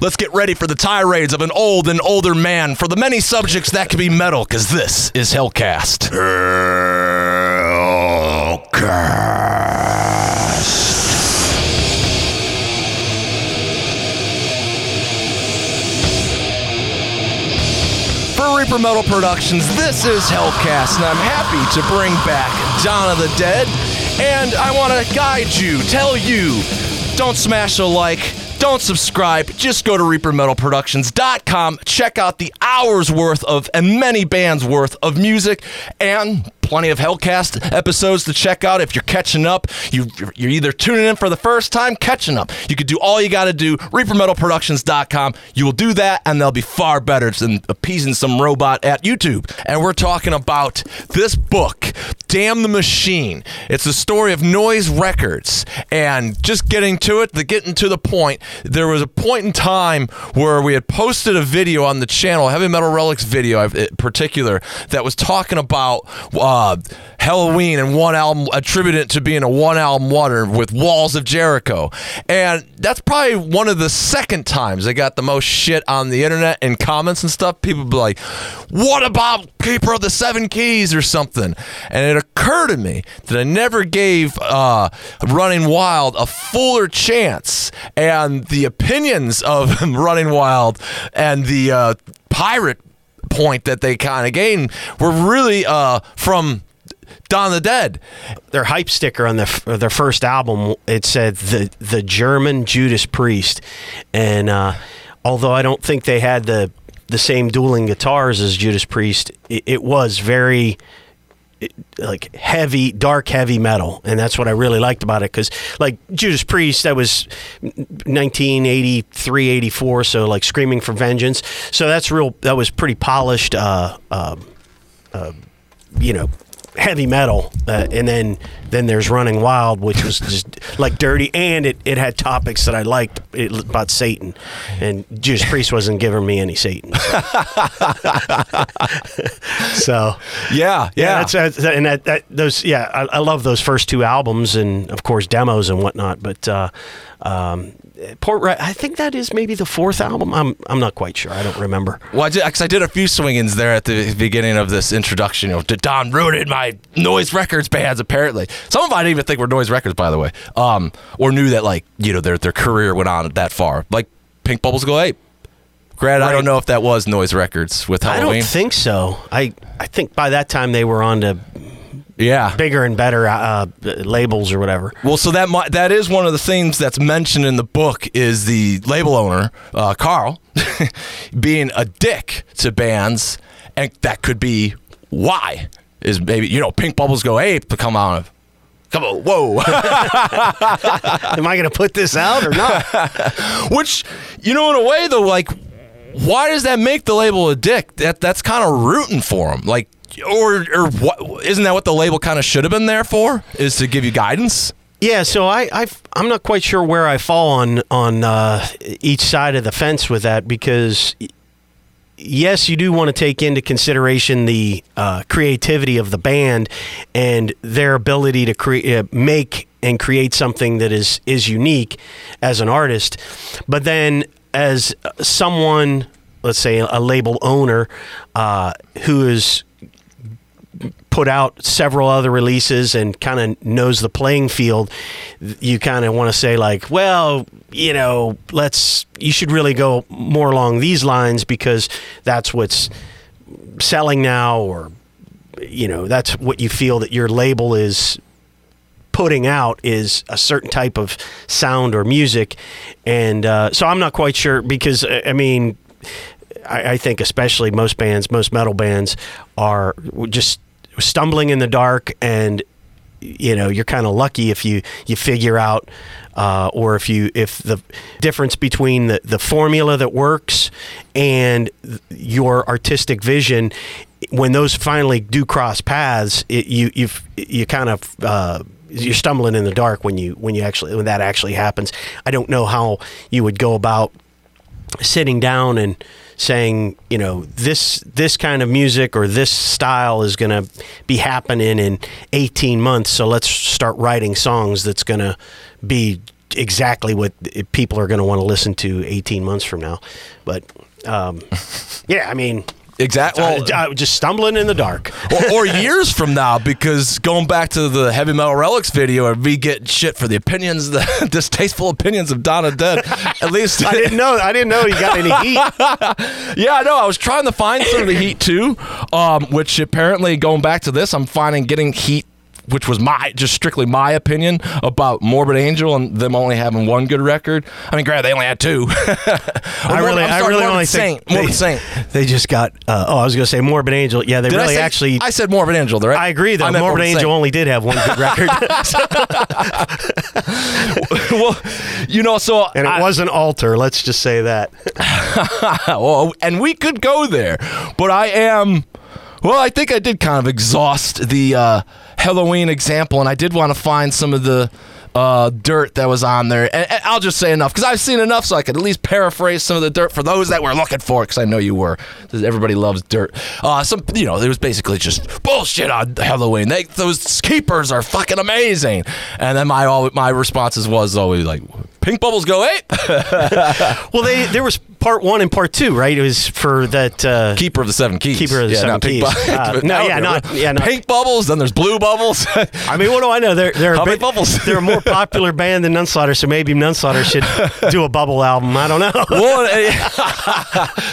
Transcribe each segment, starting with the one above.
Let's get ready for the tirades of an old and older man for the many subjects that could be metal, because this is Hellcast. Hellcast. Reaper Metal Productions, this is Hellcast, and I'm happy to bring back Dawn of the Dead, and I want to guide you, tell you, don't smash a like, don't subscribe, just go to ReaperMetalProductions.com, check out the hours worth of, and many bands worth of music, and plenty of Hellcast episodes to check out if you're catching up. You're either tuning in for the first time, catching up. You could do all you got to do, ReaperMetalProductions.com. You will do that, and they'll be far better than appeasing some robot at YouTube. And we're talking about this book, Damn the Machine. It's the story of Noise Records. And just getting to the point, there was a point in time where we had posted a video on the channel, Heavy Metal Relics video in particular, that was talking about Halloween and one album, attributed it to being a one-album wonder with Walls of Jericho. And that's probably one of the second times they got the most shit on the internet and comments and stuff. People be like, what about Keeper of the Seven Keys or something? And it occurred to me that I never gave Running Wild a fuller chance. And the opinions of Running Wild and the pirate point that they kind of gained were really from Dawn of the Dead. Their hype sticker on their first album, it said the German Judas Priest, and although I don't think they had the same dueling guitars as Judas Priest, it was very like heavy, dark heavy metal, and that's what I really liked about it, because like Judas Priest, that was 1983, 84, so like Screaming for Vengeance, so that was pretty polished, heavy metal, and then there's Running Wild, which was just like dirty, and it had topics that I liked about Satan, and Judas Priest wasn't giving me any Satan. So, so yeah, I love those first two albums, and of course demos and whatnot, but I think that is maybe the fourth album. I'm not quite sure. I don't remember. Well, I did a few swing-ins there at the beginning of this introduction. You know, Don ruined my Noise Records bands, apparently. Some of them I didn't even think were Noise Records, by the way. Or knew that, like, you know, their career went on that far. Like Pink Bubbles Go Ape. Grant, right. I don't know if that was Noise Records with Halloween. I don't think so. I think by that time they were on to... Yeah, bigger and better labels or whatever. Well, so that is one of the things that's mentioned in the book, is the label owner, Carl, being a dick to bands, and that could be why is maybe, you know, Pink Bubbles Go Ape to come out of. Come on, whoa. Am I going to put this out or not? Which, you know, in a way though, like, why does that make the label a dick? That's kind of rooting for them, like. Or what, isn't that what the label kind of should have been there for? Is to give you guidance? Yeah, so I'm not quite sure where I fall on each side of the fence with that, because yes, you do want to take into consideration the creativity of the band and their ability to make and create something that is unique as an artist. But then as someone, let's say a label owner, who is... put out several other releases and kind of knows the playing field, you kind of want to say like, well, you know, you should really go more along these lines because that's what's selling now, or, you know, that's what you feel that your label is putting out is a certain type of sound or music. And so I'm not quite sure, because I mean, I think especially most metal bands are just stumbling in the dark, and you know, you're kind of lucky if you figure out or if the difference between the formula that works and your artistic vision, when those finally do cross paths, you're stumbling in the dark when that actually happens. I don't know how you would go about sitting down and saying, you know, this kind of music or this style is going to be happening in 18 months, so let's start writing songs that's going to be exactly what people are going to want to listen to 18 months from now. But yeah, I mean, exactly. Well, just stumbling in the dark, or years from now, because going back to the Heavy Metal Relics video, and we get shit for the opinions, the distasteful opinions of Donna Dead. At least I didn't know you got any heat. Yeah, I know. I was trying to find some of the heat too, which apparently going back to this, I'm finding getting heat, which was strictly my opinion about Morbid Angel and them only having one good record. I mean, granted, they only had two. I really think Morbid Saint. They just got. I was going to say Morbid Angel. Yeah, they I said Morbid Angel, right? I agree that Morbid Angel only did have one good record. Well, you know, so and it was an altar. Let's just say that. Well, and we could go there, but I am. Well, I think I did kind of exhaust the Halloween example, and I did want to find some of the dirt that was on there. And I'll just say enough, because I've seen enough, so I could at least paraphrase some of the dirt for those that were looking for it, because I know you were. Everybody loves dirt. It was basically just bullshit on Halloween. Those keepers are fucking amazing. And then my responses was always like, Pink Bubbles Go Ape. Well, there was part one and part two, right? It was for that Keeper of the Seven Keys. Keeper of the Seven Keys. Pink Bubbles. Then there's Blue Bubbles. I mean, what do I know? They're a more popular band than Nunslaughter, so maybe Nunslaughter should do a bubble album. I don't know.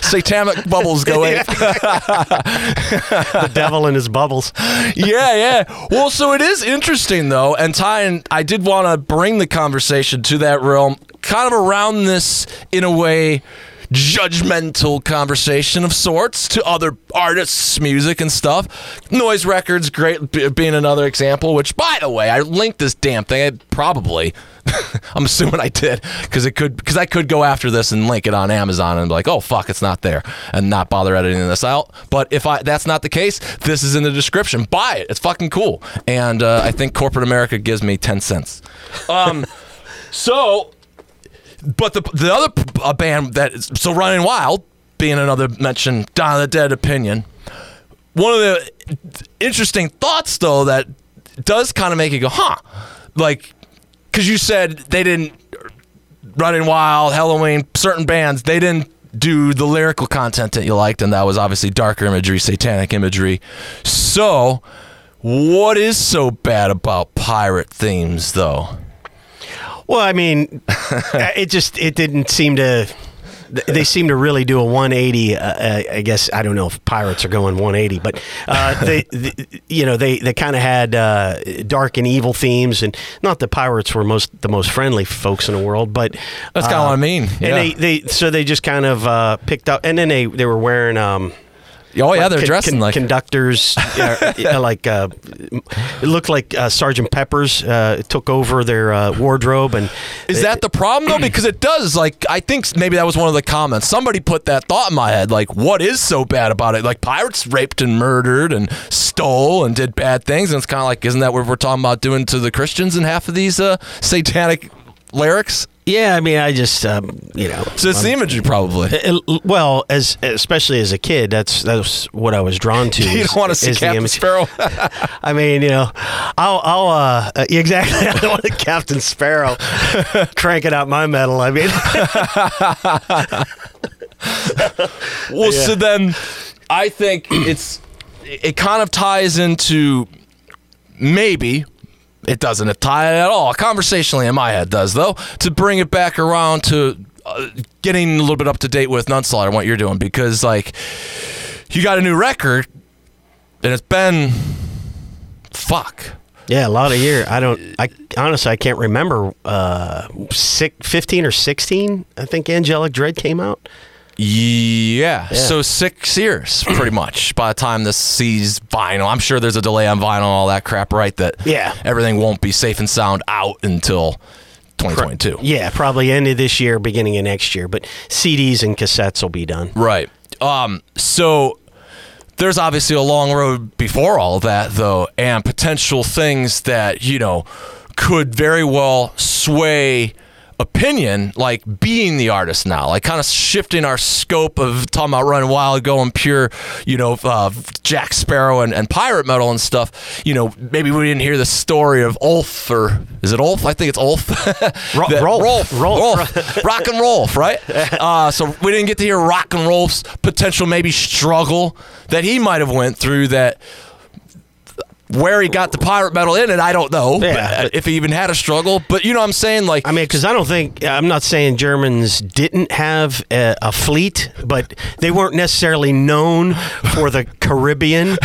Satanic Bubbles Go Ape. The devil and his bubbles. Yeah. Well, so it is interesting though, and Ty, I did want to bring the conversation to that realm, kind of around this, in a way, judgmental conversation of sorts to other artists' music and stuff. Noise Records, great, being another example, which, by the way, I linked this damn thing. I'm assuming I did, because I could go after this and link it on Amazon and be like, oh, fuck, it's not there, and not bother editing this out. But if that's not the case, this is in the description. Buy it. It's fucking cool. And I think corporate America gives me 10 cents. So, but the other band that is, so Running Wild, being another mention, Dawn of the Dead opinion. One of the interesting thoughts, though, that does kind of make you go, huh? Like, because you said they didn't, Running Wild, Halloween, certain bands, they didn't do the lyrical content that you liked, and that was obviously darker imagery, satanic imagery. So, what is so bad about pirate themes, though? Well, I mean, it didn't seem to. They seem to really do a 180. I guess I don't know if pirates are going 180, but they kind of had dark and evil themes, and not that pirates were the most friendly folks in the world, but that's kind of what I mean. Yeah. And they just kind of picked up, and then they were wearing. Oh yeah, they're dressing like conductors. It looked like Sgt. Pepper's took over their wardrobe, and is that the problem though? Because it does. Like, I think maybe that was one of the comments. Somebody put that thought in my head. Like, what is so bad about it? Like, pirates raped and murdered and stole and did bad things, and it's kind of like, isn't that what we're talking about doing to the Christians in half of these satanic lyrics? Yeah, I mean, I just, So it's the imagery, probably. Well, especially as a kid, that's what I was drawn to. You don't want to see Captain Sparrow? I mean, I'll exactly, I don't want Captain Sparrow cranking out my metal, I mean. Well, yeah. So then, I think it kind of ties into, maybe, it doesn't tie it at all. Conversationally, in my head, does though. To bring it back around to getting a little bit up to date with Nunslaughter and what you're doing, because like you got a new record, and it's been a lot of years. I can't remember 15 or 16. I think Angelic Dread came out. Yeah. So 6 years, pretty much, by the time this sees vinyl. I'm sure there's a delay on vinyl and all that crap, right? Everything won't be safe and sound out until 2022. Probably end of this year, beginning of next year. But CDs and cassettes will be done. Right. So there's obviously a long road before all that, though, and potential things that, could very well sway opinion, like being the artist now, like kind of shifting our scope of talking about Running Wild, going pure, you know, Jack Sparrow and pirate metal and stuff. You know, maybe we didn't hear the story of Ulf, or is it Ulf? I think it's Ulf. Rolf. Rock and Rolf, right? So we didn't get to hear Rock and Rolf's potential maybe struggle that he might have went through, that where he got the pirate metal in it, I don't know. Yeah, but if he even had a struggle. But you know what I'm saying? Like, I mean, because I don't think, I'm not saying Germans didn't have a fleet, but they weren't necessarily known for the Caribbean.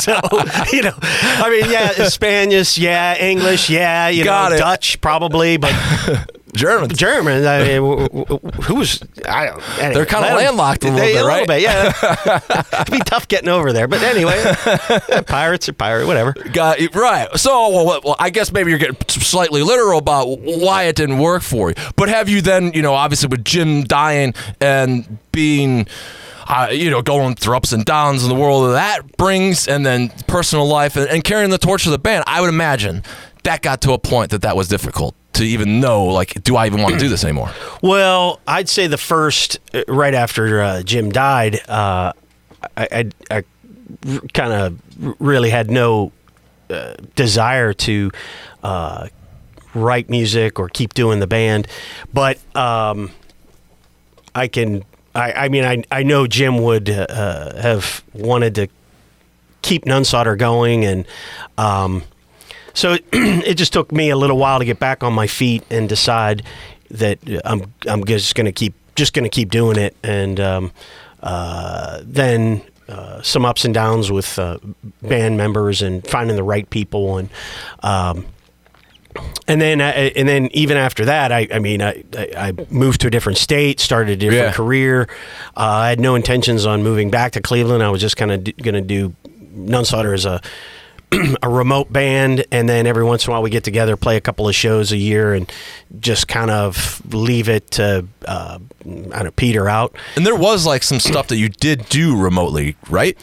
So, you know, I mean, yeah, Spanish, yeah, English, yeah, you got know, it. Dutch probably, but... Germans. I mean, who's? I don't. Anyway, they're kind of landlocked a little bit, right? Bit, yeah. It'd be tough getting over there, but anyway, pirates are pirate, whatever. Got it, right. So, well, I guess maybe you're getting slightly literal about why it didn't work for you. But have you then, you know, obviously with Jim dying and being, you know, going through ups and downs in the world that brings, and then personal life and carrying the torch of the band, I would imagine that got to a point that was difficult to even know, like, do I even want to do this anymore? Well, I'd say the first, right after Jim died, I kind of really had no desire to write music or keep doing the band. But I know Jim would have wanted to keep Nunslaughter going, and so it just took me a little while to get back on my feet and decide that I'm just gonna keep doing it. And then some ups and downs with band members and finding the right people, and then even after that, I moved to a different state, started a different career. I had no intentions on moving back to Cleveland. I was just kind of gonna do Nunslaughter as a remote band, and then every once in a while we get together, play a couple of shows a year, and just kind of leave it to peter out. And there was like some stuff that you did do remotely, right?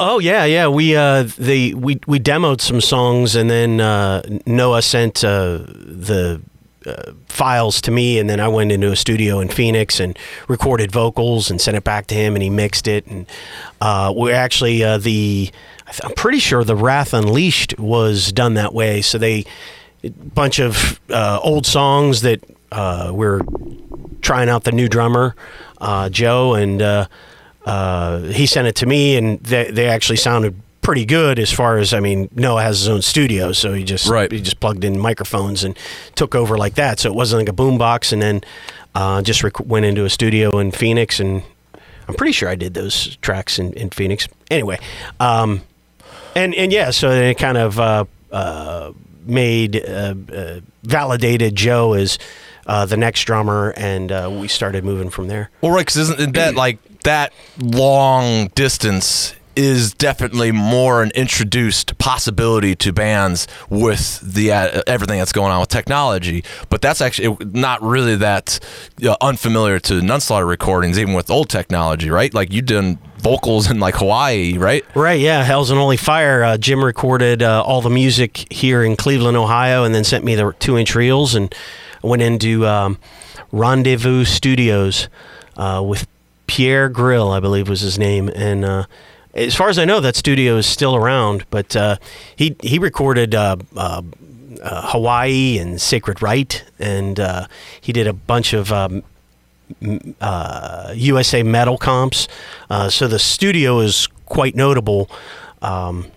Oh yeah. We we demoed some songs, and then Noah sent the files to me, and then I went into a studio in Phoenix and recorded vocals and sent it back to him, and he mixed it. And we actually I'm pretty sure the Wrath Unleashed was done that way. So a bunch of old songs that we're trying out the new drummer, Joe, and he sent it to me, and they actually sounded pretty good. As far as, I mean, Noah has his own studio, so he just plugged in microphones and took over like that. So it wasn't like a boombox, and then just went into a studio in Phoenix, and I'm pretty sure I did those tracks in Phoenix. Anyway, so it kind of validated Joe as the next drummer, and we started moving from there. Well, right, because isn't that like that long distance is definitely more an introduced possibility to bands with the everything that's going on with technology. But that's actually not really that unfamiliar to Nunslaughter recordings, even with old technology, right? Like you did vocals in like Hawaii, right? Right, yeah. Hell's an Only Fire. Jim recorded all the music here in Cleveland, Ohio, and then sent me the 2-inch reels, and went into Rendezvous Studios with Pierre Grill, I believe was his name, and as far as I know, that studio is still around, but he recorded Hawaii and Sacred Rite, and he did a bunch of USA metal comps. So the studio is quite notable, and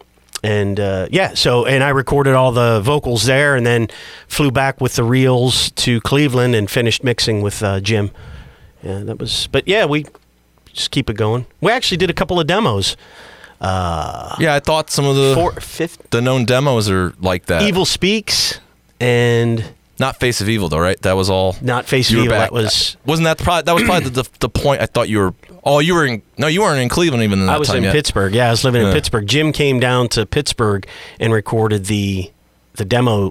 I recorded all the vocals there, and then flew back with the reels to Cleveland and finished mixing with Jim. Yeah, that was. But yeah, we just keep it going. We actually did a couple of demos. I thought some of the the known demos are like that. Evil Speaks, and not Face of Evil though, right? That was all. Not Face of Evil. That was. Wasn't that probably? That was probably the point. I thought you were. Oh, you were in. No, you weren't in Cleveland even. I was in Pittsburgh. Yeah, I was living in Pittsburgh. Jim came down to Pittsburgh and recorded the demo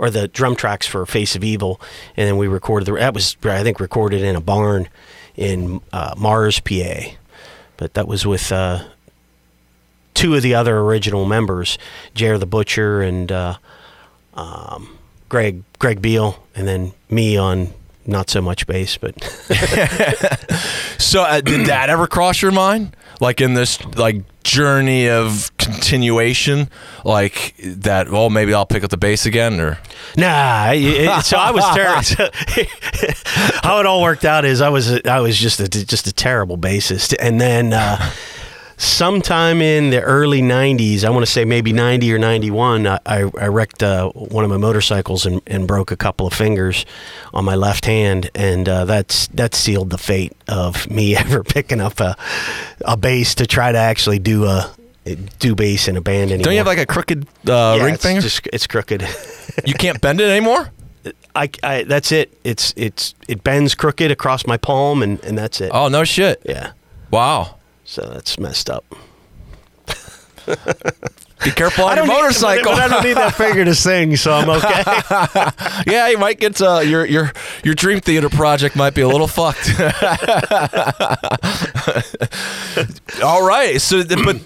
or the drum tracks for Face of Evil, and then we recorded that was, I think, recorded in a barn in Mars, PA. But that was with two of the other original members, Jer the Butcher and Greg Beal, and then me on not so much bass, but. So did that ever cross your mind? Like in this like journey of continuation, like that, oh, maybe I'll pick up the bass again, or? Nah, so I was terrible. How it all worked out is I was just a terrible bassist. And then sometime in the early 90s, I want to say maybe 90 or 91, I wrecked one of my motorcycles and broke a couple of fingers on my left hand, and that sealed the fate of me ever picking up a bass to try to actually do bass in a band anymore. Don't you have like a crooked ring finger? It's crooked. You can't bend it anymore? I that's it. It bends crooked across my palm, and that's it. Oh, no shit. Yeah. Wow. So that's messed up. Be careful on your motorcycle. But I don't need that finger to sing, so I'm okay. Yeah, you might get your dream theater project might be a little fucked. All right, so but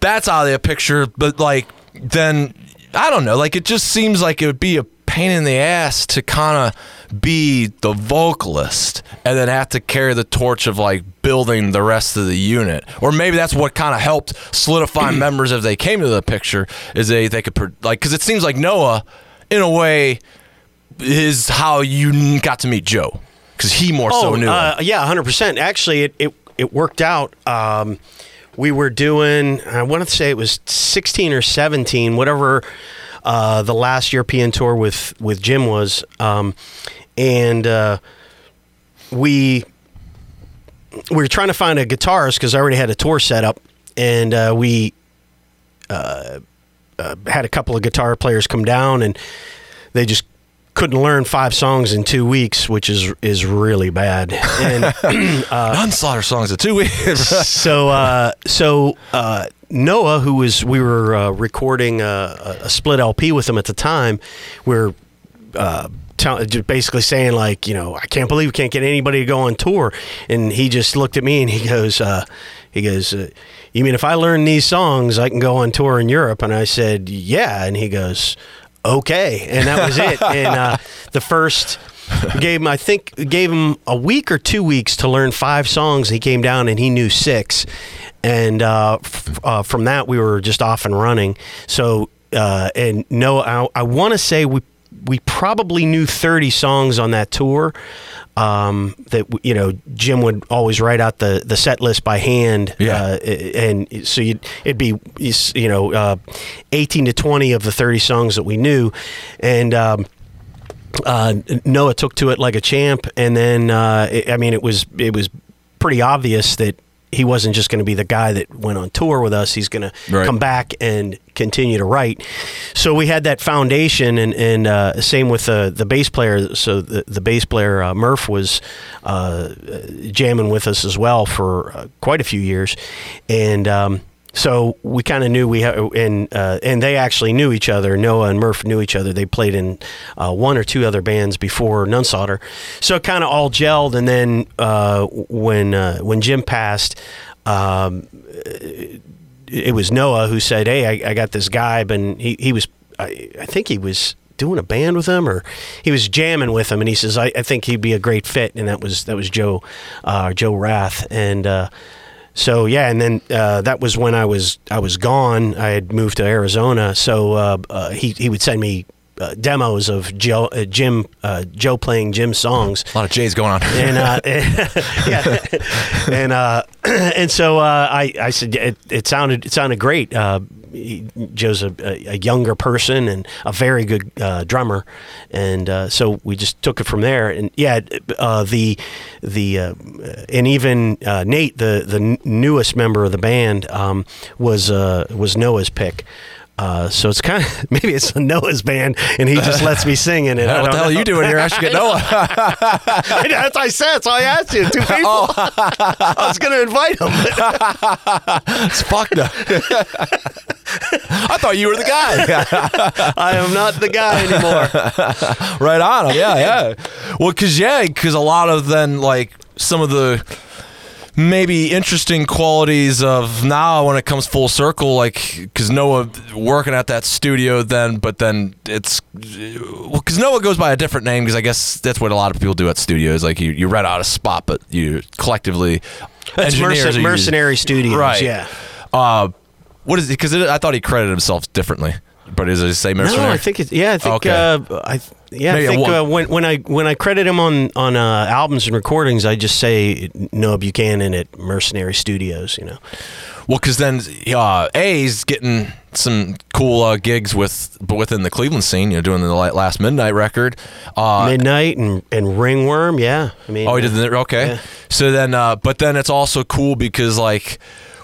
that's out of the picture. But like then I don't know. Like it just seems like it would be a pain in the ass to kind of be the vocalist and then have to carry the torch of like building the rest of the unit. Or maybe that's what kind of helped solidify members if they came to the picture, is they could like, because it seems like Noah in a way is how you got to meet Joe, because he more so knew him. Yeah, 100%. Actually it worked out. We were doing, I want to say it was 16 or 17, whatever the last European tour with Jim was, and we were trying to find a guitarist because I already had a tour set up, and we had a couple of guitar players come down, and they just couldn't learn 5 songs in 2 weeks, which is really bad. And Nunslaughter songs in 2 weeks. So Noah, who was, we were recording a split LP with him at the time. We're basically saying like, you know, I can't believe we can't get anybody to go on tour. And he just looked at me and he goes, you mean if I learn these songs, I can go on tour in Europe? And I said, yeah. And he goes, okay. And that was it. And the first gave him a week or 2 weeks to learn 5 songs. He came down and he knew 6. And from that, we were just off and running. So, and no, I want to say we probably knew 30 songs on that tour. That, you know, Jim would always write out the set list by hand. Yeah. And so it'd be, you know, 18 to 20 of the 30 songs that we knew. And Noah took to it like a champ. And then, it was pretty obvious that he wasn't just going to be the guy that went on tour with us. He's going to come back and continue to write. So we had that foundation, and same with the bass player. So the bass player, Murph, was jamming with us as well for quite a few years. And so we kind of knew and they actually knew each other. Noah and Murph knew each other. They played in one or two other bands before Nunslaughter. So it kind of all gelled. And then when Jim passed, it was Noah who said, hey, I got this guy. And he was, I think he was doing a band with him, or he was jamming with him. And he says, I think he'd be a great fit. And that was Joe Rath. And, so yeah, and then that was when I was gone. I had moved to Arizona, so he would send me demos of Joe playing Jim's songs. A lot of J's going on. And so I said it sounded great. Joe's a younger person and a very good drummer, and so we just took it from there. And yeah, and even Nate, the newest member of the band, was Noah's pick. So it's kind of, maybe it's Noah's band, and he just lets me sing in it. What the hell are you doing here? I should get Noah. That's what I said. That's all I asked you. 2 people. Oh. I was going to invite him. It's fucked up. I thought you were the guy. I am not the guy anymore. Right on him. Yeah, yeah. Well, because a lot of then, like, some of the maybe interesting qualities of now when it comes full circle, like, because Noah working at that studio then, but then it's, because Noah goes by a different name, because I guess that's what a lot of people do at studios, like you rent out a spot, but you collectively engineers Mercenary Studios, right? Yeah. What is it? Because I thought he credited himself differently. But is it same mercenary? No, I think it's, yeah, I think, okay. When I credit him on albums and recordings, I just say Noah Buchanan at Mercenary Studios, you know. Well, because then A's getting some cool gigs within the Cleveland scene, you know, doing the last Midnight record. Midnight and Ringworm, yeah. I mean, he did that, okay. Yeah. So then, but then it's also cool because, like,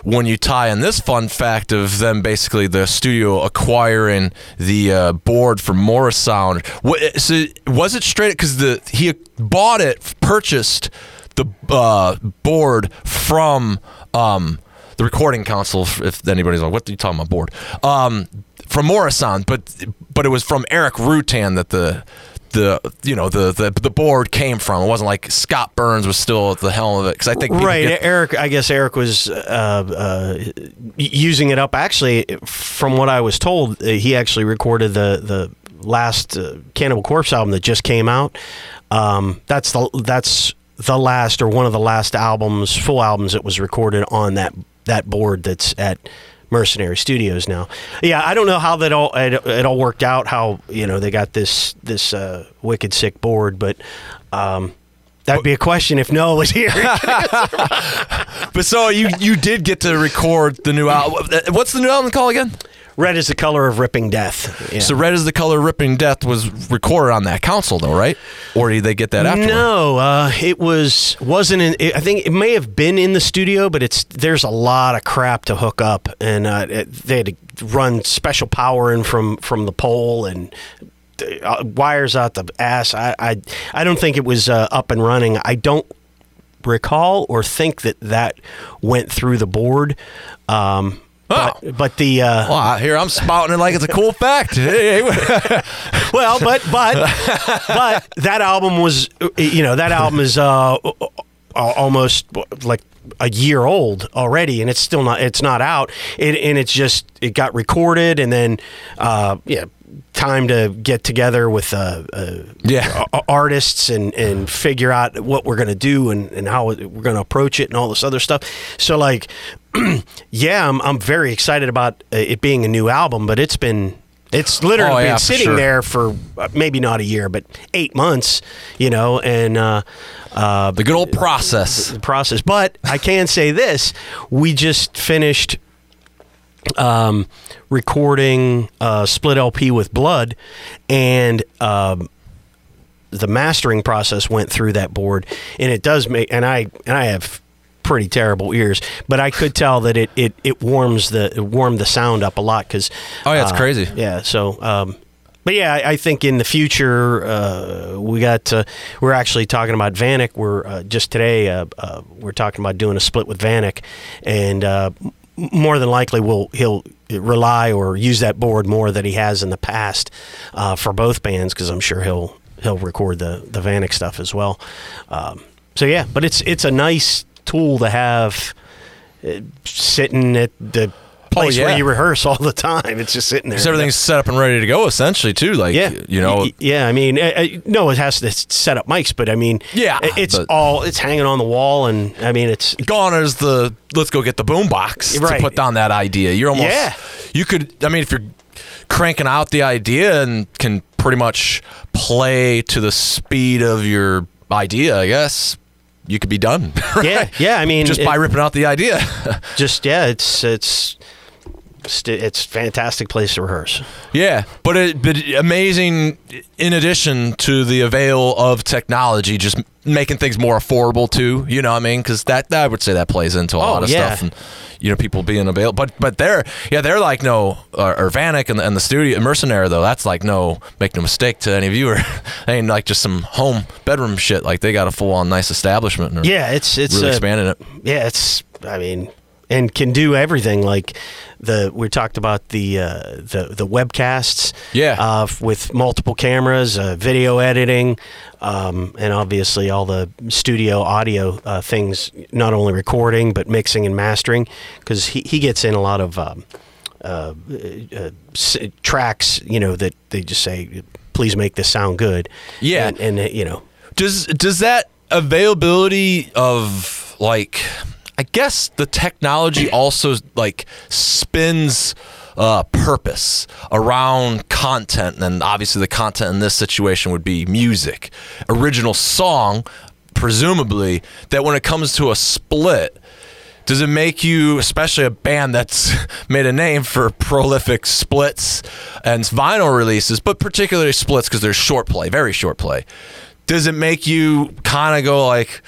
when you tie in this fun fact of them basically the studio acquiring the board for Morrisound, so was it straight? Because he bought it, purchased the board from the recording console. If anybody's like, what are you talking about, board? From Morrisound, but it was from Eric Rutan that the board came from. It wasn't like Scott Burns was still at the helm of it, because I think Eric was using it up. Actually, from what I was told, he actually recorded the last Cannibal Corpse album that just came out. That's the last, or one of the last albums, full albums that was recorded on that board that's at Mercenary Studios now. Yeah, I don't know how that all it all worked out, how, you know, they got this wicked sick board, but that'd be a question if Noah was here. But so you did get to record the new album. What's the new album called again? Red is the Color of Ripping Death. Yeah. So Red is the Color of Ripping Death was recorded on that console, though, right? Or did they get that afterwards? No, it wasn't. I think it may have been in the studio, but there's a lot of crap to hook up, and they had to run special power in from the pole and wires out the ass. I don't think it was up and running. I don't recall or think that went through the board. But here I'm spouting it like it's a cool fact. Well, but that album was, you know, that album is almost like a year old already, and it's still not. It's not out. It got recorded, and then time to get together with artists and figure out what we're going to do and how we're going to approach it and all this other stuff. So, like, yeah, I'm very excited about it being a new album, but it's literally been sitting there for maybe not a year, but 8 months, you know, and the good old process. The process. But I can say this, we just finished recording split LP with Blood, and the mastering process went through that board, and it does make, and I have pretty terrible ears, but I could tell that it warmed the sound up a lot, because it's crazy. Yeah, so but yeah, I think in the future we're actually talking about Vanik. We're just today we're talking about doing a split with Vanik, and more than likely he'll rely or use that board more than he has in the past for both bands, because I'm sure he'll record the Vanik stuff as well. So yeah, but it's a nice tool to have sitting at the place where you rehearse all the time. It's just sitting there. Because everything's set up and ready to go, essentially, too. Like, you know. Yeah, I mean, no, it has to set up mics, but I mean, it's hanging on the wall, and I mean, it's gone as the, let's go get the boombox to put down that idea. You're almost, you could, I mean, if you're cranking out the idea and can pretty much play to the speed of your idea, I guess, you could be done. Right? Yeah. I mean, just by ripping out the idea. It's fantastic place to rehearse. Yeah, but amazing. In addition to the avail of technology, just making things more affordable too. You know what I mean? Because that I would say that plays into a lot of stuff. And, you know, people being available. But they're like no, or Vanik and the studio Mercenary though. That's like no, make no mistake to any viewer. They ain't like just some home bedroom shit. Like they got a full on nice establishment. And it's really expanding it. Yeah, it's. I mean. and can do everything. Like we talked about the webcasts, with multiple cameras, video editing, and obviously all the studio audio things. Not only recording but mixing and mastering, because he gets in a lot of tracks. You know, that they just say, please make this sound good. Yeah, and you know, does that availability of like. I guess the technology also like spins purpose around content, and obviously the content in this situation would be music, original song, presumably. That when it comes to a split, does it make you, especially a band that's made a name for prolific splits and vinyl releases, but particularly splits because they're short play, very short play? Does it make you kind of go like,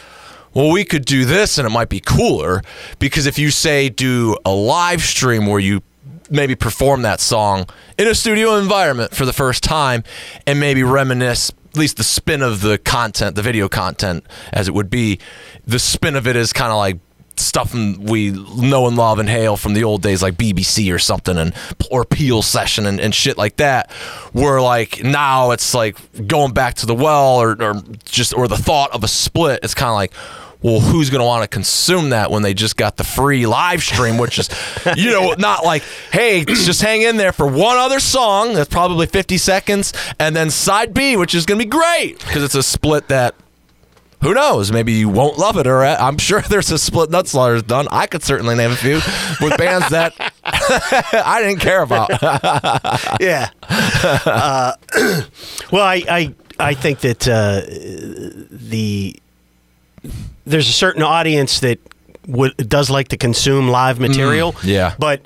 well, we could do this and it might be cooler? Because if you say do a live stream where you maybe perform that song in a studio environment for the first time and maybe reminisce at least the spin of the content, the video content as it would be, the spin of it is kind of like stuff we know and love and hail from the old days, like BBC or something, or Peel Session and shit like that, where like now it's like going back to the well or the thought of a split. It's kind of like, well, who's going to want to consume that when they just got the free live stream, which is, you know, not like, hey, just hang in there for one other song that's probably 50 seconds and then side B, which is going to be great because it's a split that, who knows? Maybe you won't love it, or I'm sure there's a split Nunslaughter done. I could certainly name a few with bands that I didn't care about. Yeah. Well, I think that there's a certain audience that does like to consume live material. Yeah. But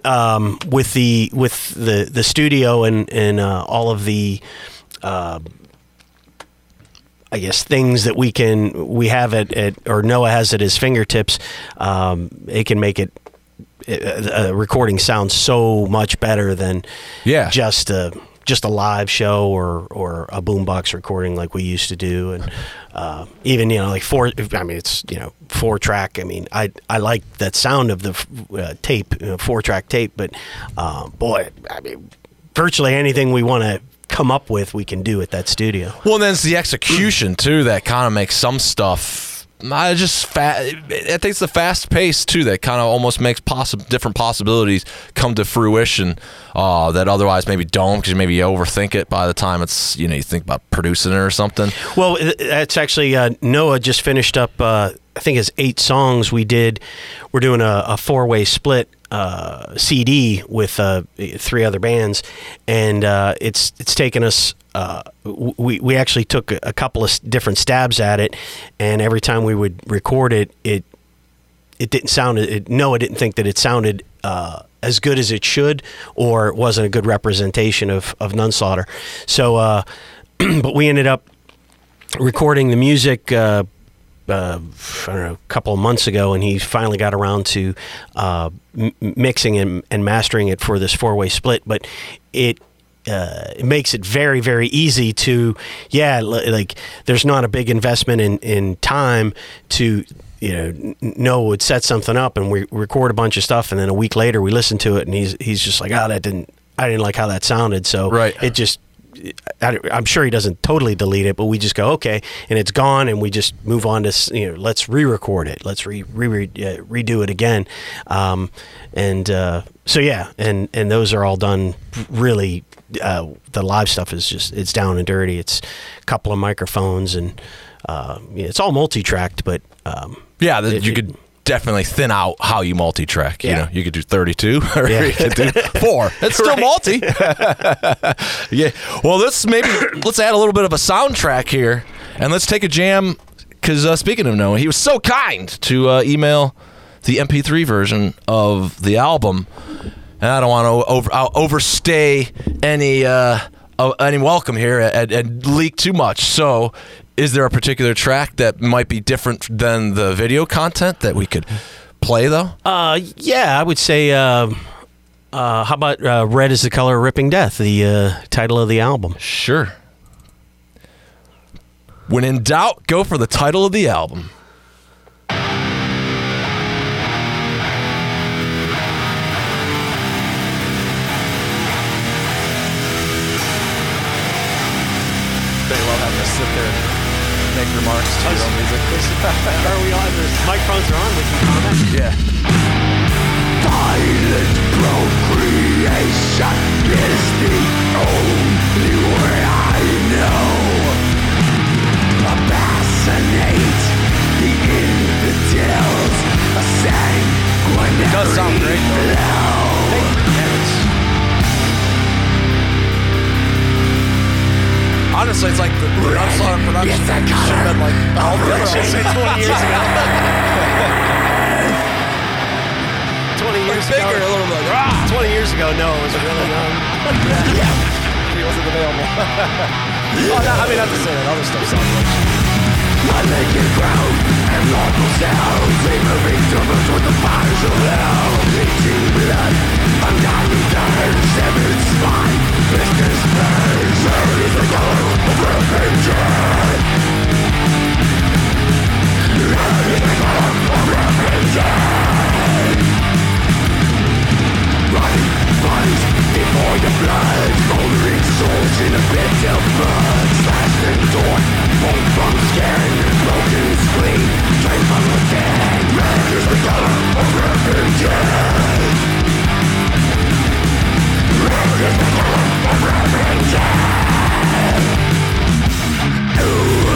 with the studio and all of the. I guess things that we have at or Noah has at his fingertips, it can make a recording sound so much better than just a live show or a boombox recording like we used to do. And even, you know, like four track. I mean, I like that sound of the tape, 4-track tape, but boy, I mean, virtually anything we want to come up with, we can do at that studio. Well, and then it's the execution too that kind of makes some stuff. I think it's the fast pace too that kind of almost makes different possibilities come to fruition that otherwise maybe don't, because maybe you overthink it by the time it's, you know, you think about producing it or something. Well, that's actually Noah just finished up. I think it's 8 songs we did. We're doing a 4-way split CD with 3 other bands, and it's taken us. We actually took a couple of different stabs at it, and every time we would record it, it didn't sound. Noah didn't think that it sounded as good as it should, or it wasn't a good representation of Nunslaughter. So, but we ended up recording the music. I don't know, a couple of months ago, and he finally got around to mixing and mastering it for this 4-way split. But it makes it very, very easy to, like there's not a big investment in time to, you know, Noah would set something up and we record a bunch of stuff, and then a week later we listen to it, and he's just like, I didn't like how that sounded, so right. It just. I'm sure he doesn't totally delete it, but we just go, okay, and it's gone, and we just move on to, you know, let's re-record it, let's redo it again, and those are all done really. The live stuff is just, it's down and dirty. It's a couple of microphones, and it's all multi-tracked, but you could definitely thin out how you multi-track. You know, you could do 32 or you could do 4. It's still multi. Yeah. Well, let's add a little bit of a soundtrack here, and let's take a jam, because speaking of Noah, he was so kind to email the MP3 version of the album, and I don't want to overstay any welcome here and leak too much. So, is there a particular track that might be different than the video content that we could play, though? I would say, how about Red is the Color of Ripping Death, the title of the album? Sure. When in doubt, go for the title of the album. just sit there and make remarks to your own music. Are we on? The microphones are on. We can comment. Yeah. Violent procreation is the only way I know. Fascinate the infidels, a sanguinary. It does sound great, though. Honestly, it's like the Nunslaughter production should have been like all the other ones 20 years ago. 20 years ago. A little like, 20 years ago, no, it was really not. He wasn't available. I mean, not to say that other stuff sounds like I make it proud and lawful sounds. They moving servers with the fires of hell. Eating blood, I'm dying tired, severed spine. Business burns, red is the color of ripping death. Red is the color of ripping death. Running bodies before the blood, smoldering souls in a pit of blood. Slashed and torn, pulled from skin, broken spleen, drained from within. Red is the color of ripping death. Red is the color of ripping death. Ooh.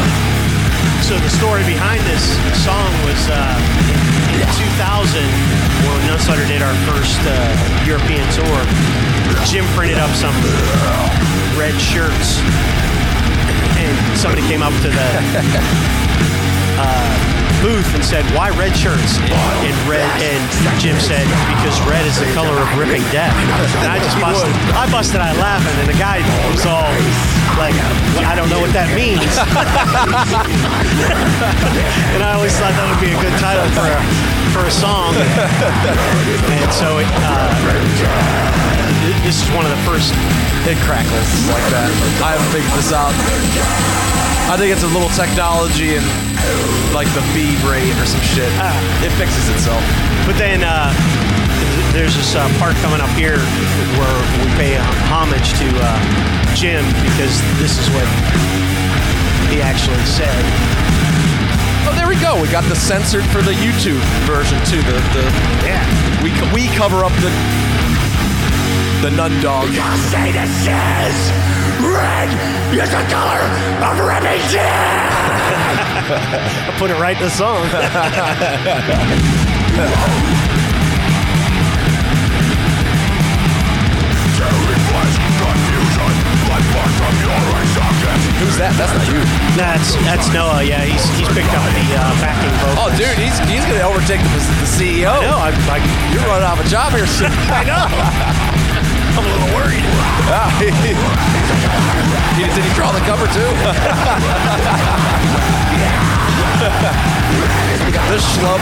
So the story behind this song was in 2000 when Nunslaughter did our first European tour. Jim printed up some red shirts and somebody came up to the booth and said, "Why red shirts?" And Jim said, "Because red is the color of ripping death." And I just busted out laughing, and the guy was all like, "I don't know what that means." And I always thought that would be a good title for a song. And so it this is one of the first hit crackles like that. I haven't figured this out. I think it's a little technology and like the beat rate or some shit. It fixes itself. But then there's this part coming up here where we pay homage to Jim because this is what he actually said. Oh, there we go. We got the censored for the YouTube version too. We cover up the nun dog. You say this is red is the color of ripping death. I put it right in the song. Who's that? That's not you. That's Noah. Yeah, he's picked up the backing vocals. Oh, dude, he's gonna overtake the CEO. I know. You're running off a job here soon. I know. I'm a little worried. Did he draw the cover too? This schlub.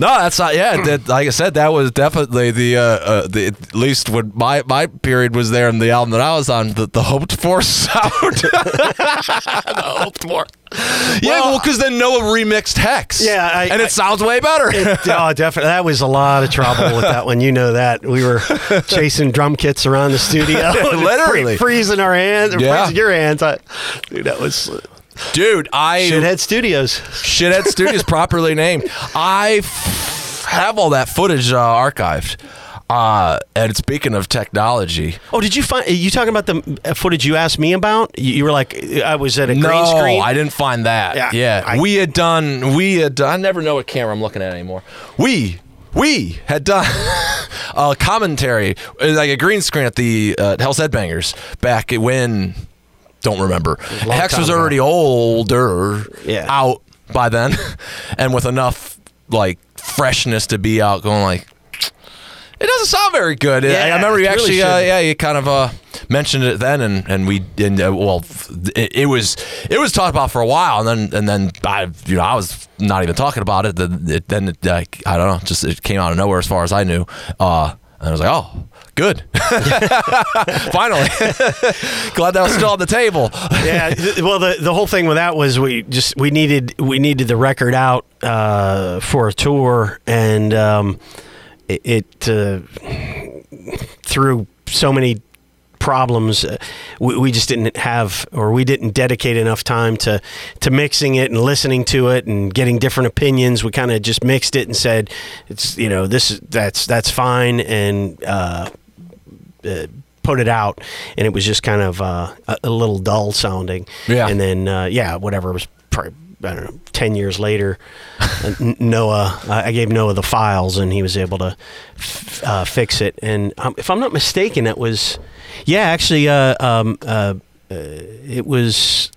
No, that's not. Yeah, like I said, that was definitely the at least when my period was there in the album that I was on, the hoped for sound. The hoped for. Yeah, well, because then Noah remixed Hex. Yeah, and it sounds way better. Definitely. That was a lot of trouble with that one. You know that. We were chasing drum kits around the studio. Literally. Freezing our hands. Freezing your hands. That was... Dude, Shithead Studios. Shithead Studios, properly named. I have all that footage archived. And speaking of technology, did you find? Are you talking about the footage you asked me about? You were like, I was at a green screen. No, I didn't find that. We had done. I never know what camera I'm looking at anymore. We had done a commentary, like a green screen at the Hell's Headbangers back when. Don't remember. Hex was already older. Yeah. Out by then, and with enough like freshness to be out, going like. It doesn't sound very good. Yeah, I remember you actually, you kind of mentioned it then, and it was talked about for a while, and then I was not even talking about it. I don't know, just it came out of nowhere as far as I knew, and I was like, oh, good, finally, glad that was still on the table. Yeah, well, the whole thing with that was we needed the record out for a tour and. It through so many problems. We just didn't have, or we didn't dedicate enough time to mixing it and listening to it and getting different opinions. We kind of just mixed it and said, it's, you know, this, that's fine. And, put it out, and it was just kind of a little dull sounding. Yeah. And then whatever, it was probably, I don't know, 10 years later, I gave Noah the files, and he was able to fix it. And if I'm not mistaken, that was it was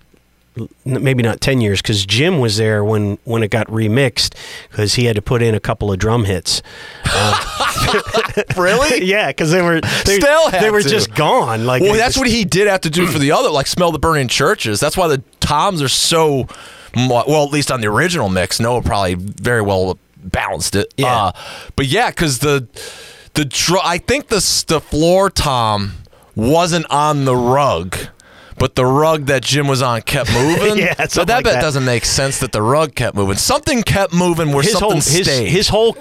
maybe not 10 years, because Jim was there when it got remixed, because he had to put in a couple of drum hits. Really? Yeah, because they were just gone. Like, well, that's what he did have to do for the other, like Smell the Burning Churches. That's why the toms are so, well, at least on the original mix, Noah probably very well balanced it. Yeah. But yeah, because I think the floor tom wasn't on the rug, but the rug that Jim was on kept moving. Yeah, so that doesn't make sense that the rug kept moving. Something kept moving where stayed. His whole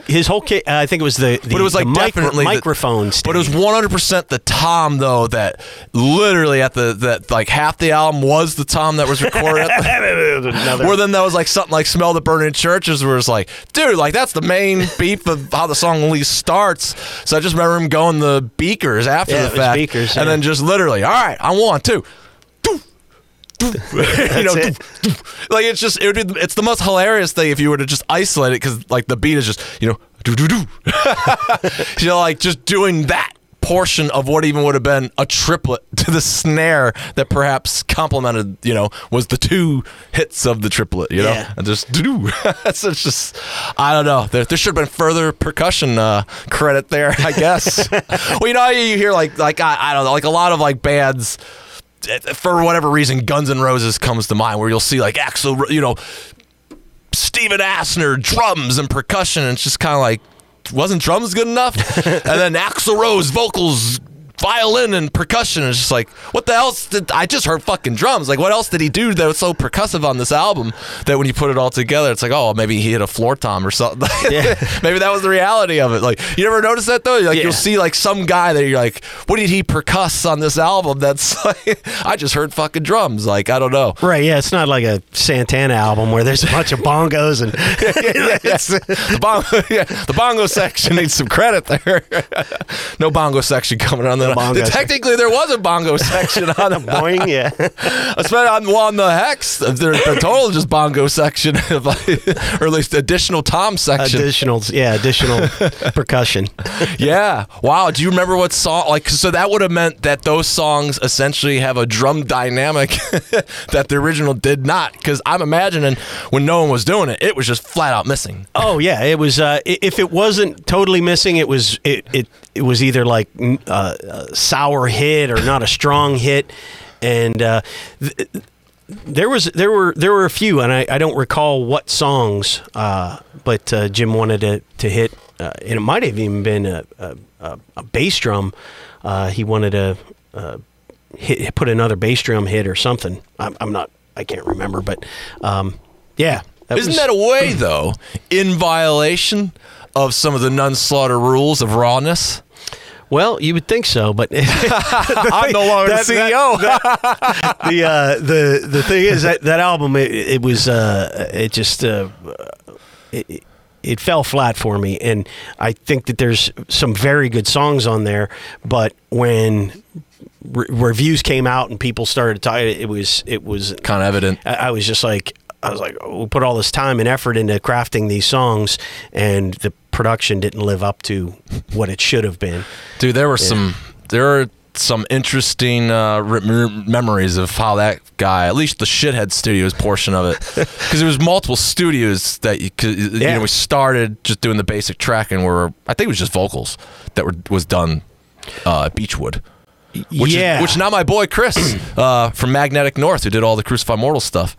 kit. I think it was the but it was like definitely microphone. But it was 100% the tom, though, that literally like half the album was the tom that was recorded. Where then that was like something like Smell the Burning Churches, where it's like, dude, like that's the main beef of how the song at least starts. So I just remember him going the beakers after the fact, beakers, and then just literally, all right, I want to. You know, it. Like it's just it's the most hilarious thing if you were to just isolate it, because like the beat is just, you know, do do do. You know, like just doing that portion of what even would have been a triplet to the snare that perhaps complemented, you know, was the two hits of the triplet, you know, and just do do. So it's just, I don't know. There should have been further percussion credit there, I guess. Well, you know, you hear like I don't know, like a lot of like bands. For whatever reason, Guns N' Roses comes to mind, where you'll see like Axl, you know, Steven Asner, drums and percussion, and it's just kind of like, wasn't drums good enough? And then Axl Rose, vocals, violin, and percussion, and it's just like, what the else did I just heard fucking drums? Like, what else did he do that was so percussive on this album that when you put it all together, it's like, oh, maybe he hit a floor tom or something. Yeah. Maybe that was the reality of it. Like, you never notice that, though? Like, you'll see like some guy that you're like, what did he percuss on this album? That's like, I just heard fucking drums. Like, I don't know. Right? Yeah, it's not like a Santana album where there's a bunch of bongos and the bongo section needs some credit there. No bongo section coming on the. Technically, there was a bongo section on the boing, yeah. Especially on the Hex, the total just bongo section, or at least additional tom section. Additional percussion. Yeah. Wow. Do you remember what song? Like, so that would have meant that those songs essentially have a drum dynamic that the original did not. Because I'm imagining when no one was doing it, it was just flat out missing. Oh yeah, it was. If it wasn't totally missing, it was. It was either like. A sour hit or not a strong hit, and there were a few, and I don't recall what songs, but Jim wanted to hit, and it might have even been a bass drum. He wanted to put another bass drum hit or something. I can't remember, but yeah. Isn't that a way though, in violation of some of the Nunslaughter rules of rawness? Well, you would think so, but I'm no longer the CEO. The thing is that album it was it just it fell flat for me, and I think that there's some very good songs on there, but when reviews came out and people started talking, it was kind of evident. I was just like. Oh, we put all this time and effort into crafting these songs, and the production didn't live up to what it should have been. Dude, there are some interesting memories of how that guy, at least the Shithead Studios portion of it, because there was multiple studios that you know, we started just doing the basic tracking where I think it was just vocals that was done at Beechwood. Which now my boy Chris from Magnetic North, who did all the Crucified Mortal stuff.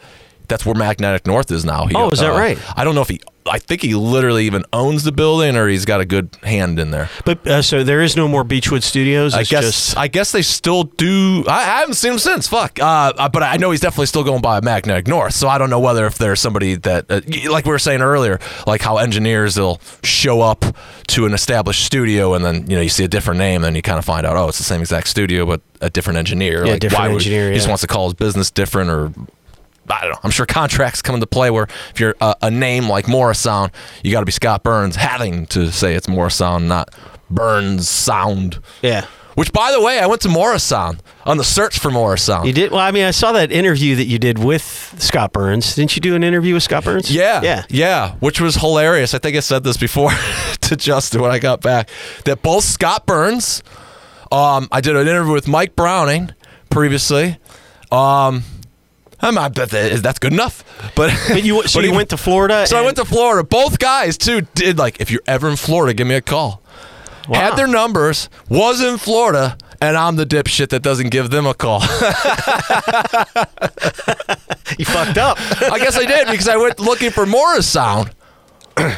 That's where Magnetic North is now. He, oh, is that right? I don't know if he... I think he literally even owns the building, or he's got a good hand in there. But so there is no more Beechwood Studios. I guess they still do. I haven't seen him since. Fuck. But I know he's definitely still going by Magnetic North. So I don't know whether if there's somebody that, like we were saying earlier, like how engineers they'll show up to an established studio and then you see a different name and you kind of find out, oh, it's the same exact studio but a different engineer. Yeah, like, why would he just wants to call his business different, or I don't know. I'm sure contracts come into play where if you're a name like Morrisound, you got to be Scott Burns having to say it's Morrisound, not Burns Sound. Yeah. Which, by the way, I went to Morrisound on the search for Morrisound. You did? Well, I mean, I saw that interview that you did with Scott Burns. Didn't you do an interview with Scott Burns? Yeah, which was hilarious. I think I said this before to Justin when I got back, that both Scott Burns, I did an interview with Mike Browning previously. That's good enough. But you went to Florida? So I went to Florida. Both guys, too, did if you're ever in Florida, give me a call. Wow. Had their numbers, was in Florida, and I'm the dipshit that doesn't give them a call. You fucked up. I guess I did, because I went looking for Morrisound. Let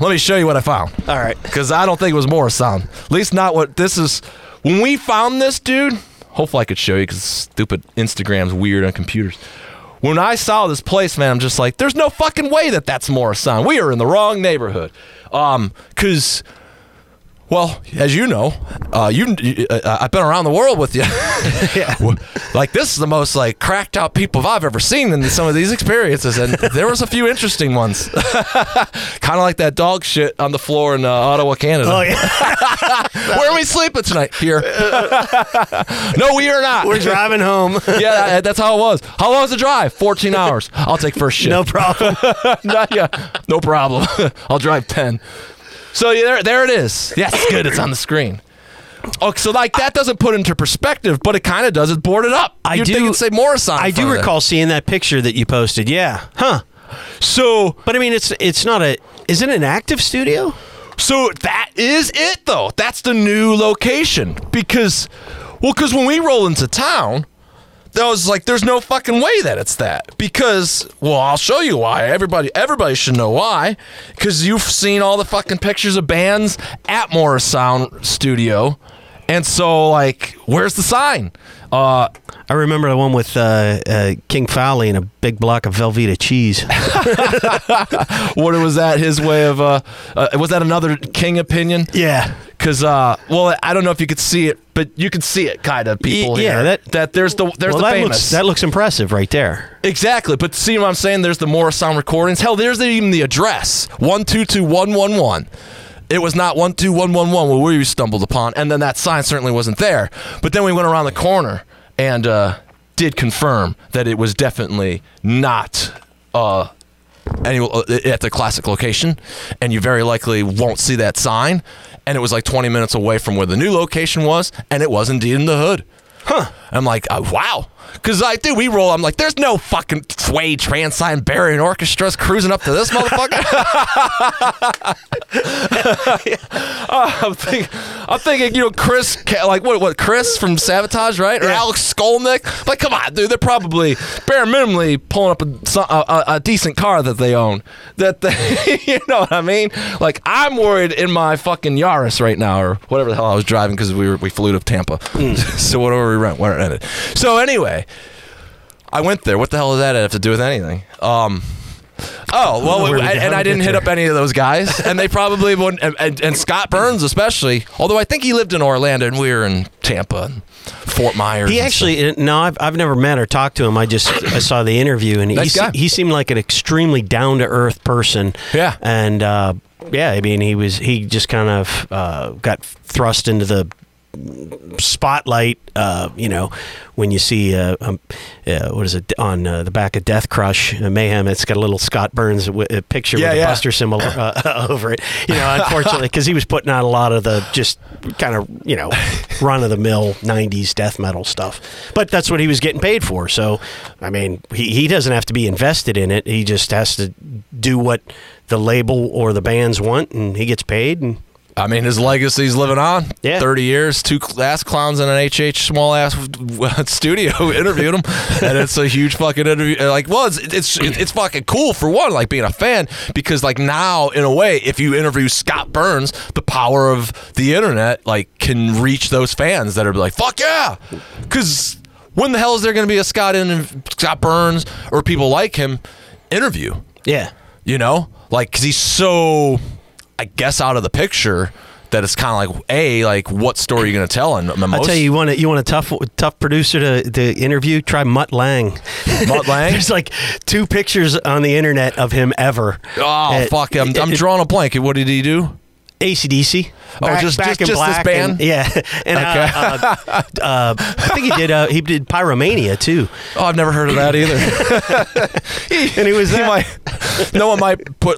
me show you what I found. All right. Because I don't think it was Morrisound. At least not what this is. When we found this, dude... Hopefully I could show you, because stupid Instagram's weird on computers. When I saw this place, man, I'm just like, there's no fucking way that's Morrisound. We are in the wrong neighborhood. Because, well, as you know, I've been around the world with you. Yeah. This is the most, cracked out people I've ever seen in some of these experiences. And there was a few interesting ones. Kind of like that dog shit on the floor in Ottawa, Canada. Oh, yeah. Where are we sleeping tonight? Here. No, we are not. We're driving home. Yeah, that's how it was. How long is the drive? 14 hours. I'll take first shift. No problem. No problem. I'll drive 10. So yeah, there it is. Yes, good. It's on the screen. Oh, so that doesn't put into perspective, but it kind of does. It's boarded up. You'd think it'd say Morrisound. I do recall seeing that picture that you posted. Yeah. Huh. So, but I mean, it's not a. Is it an active studio? So that is it, though. That's the new location because when we roll into town. I was like, there's no fucking way that it's that. Because, well, I'll show you why. Everybody should know why. Because you've seen all the fucking pictures of bands at Morrisound Studio. And so, where's the sign? I remember the one with King Fowley and a big block of Velveeta cheese. What was that? His way of... was that another King opinion? Yeah. Because, I don't know if you could see it, but you could see it, kind of, people here. Yeah, that there's the famous. That looks impressive right there. Exactly, but see what I'm saying? There's the Morrisound recordings. Hell, there's even the address, 122111. It was not 12111 where we stumbled upon, and then that sign certainly wasn't there. But then we went around the corner and did confirm that it was definitely not... at the classic location, and you very likely won't see that sign. And it was 20 minutes away from where the new location was, and it was indeed in the hood. Huh. I'm like, wow. Because we roll. I'm like, there's no fucking sway, transine, burying orchestras cruising up to this motherfucker. I'm thinking, Chris, Chris from Sabotage, right? Or yeah. Alex Skolnick? Come on, dude, they're probably bare minimally pulling up a decent car that they own. You know what I mean? I'm worried in my fucking Yaris right now, or whatever the hell I was driving, because we flew to Tampa. So whatever we rent, we're rented. So anyway. I went there. What the hell does that have to do with anything? I didn't hit up any of those guys, and they probably wouldn't. And Scott Burns especially, although I think he lived in Orlando, and we were in Tampa and Fort Myers. He actually, I've never met or talked to him. I saw the interview, and he seemed like an extremely down to earth person. Yeah, and he just kind of got thrust into the spotlight, when you see on the back of Death Crush Mayhem, it's got a little Scott Burns picture with a Buster symbol over it. Unfortunately, because he was putting out a lot of the just kind of run of the mill '90s death metal stuff, but that's what he was getting paid for. So, I mean, he doesn't have to be invested in it. He just has to do what the label or the bands want, and he gets paid. And I mean, his legacy's living on. Yeah. 30 years, two ass clowns in an HH small-ass studio interviewed him, and it's a huge fucking interview. Like, well, it's fucking cool, for one, like, being a fan, because, like, now, in a way, if you interview Scott Burns, the power of the internet, like, can reach those fans that are like, fuck yeah! Because when the hell is there going to be a Scott Burns or people like him interview? Yeah. You know? Like, because he's so... I guess out of the picture, that it's kind of like, A, like, what story are you going to tell? And I'll tell you, you want a tough producer to interview? Try Mutt Lange. Mutt Lange? There's like two pictures on the internet of him ever. Oh, fuck. I'm drawing a blank. What did he do? AC/DC. Back in Black, this band? And, yeah. And okay. I think he did Pyromania, too. Oh, I've never heard of that either. And he was that. No one might get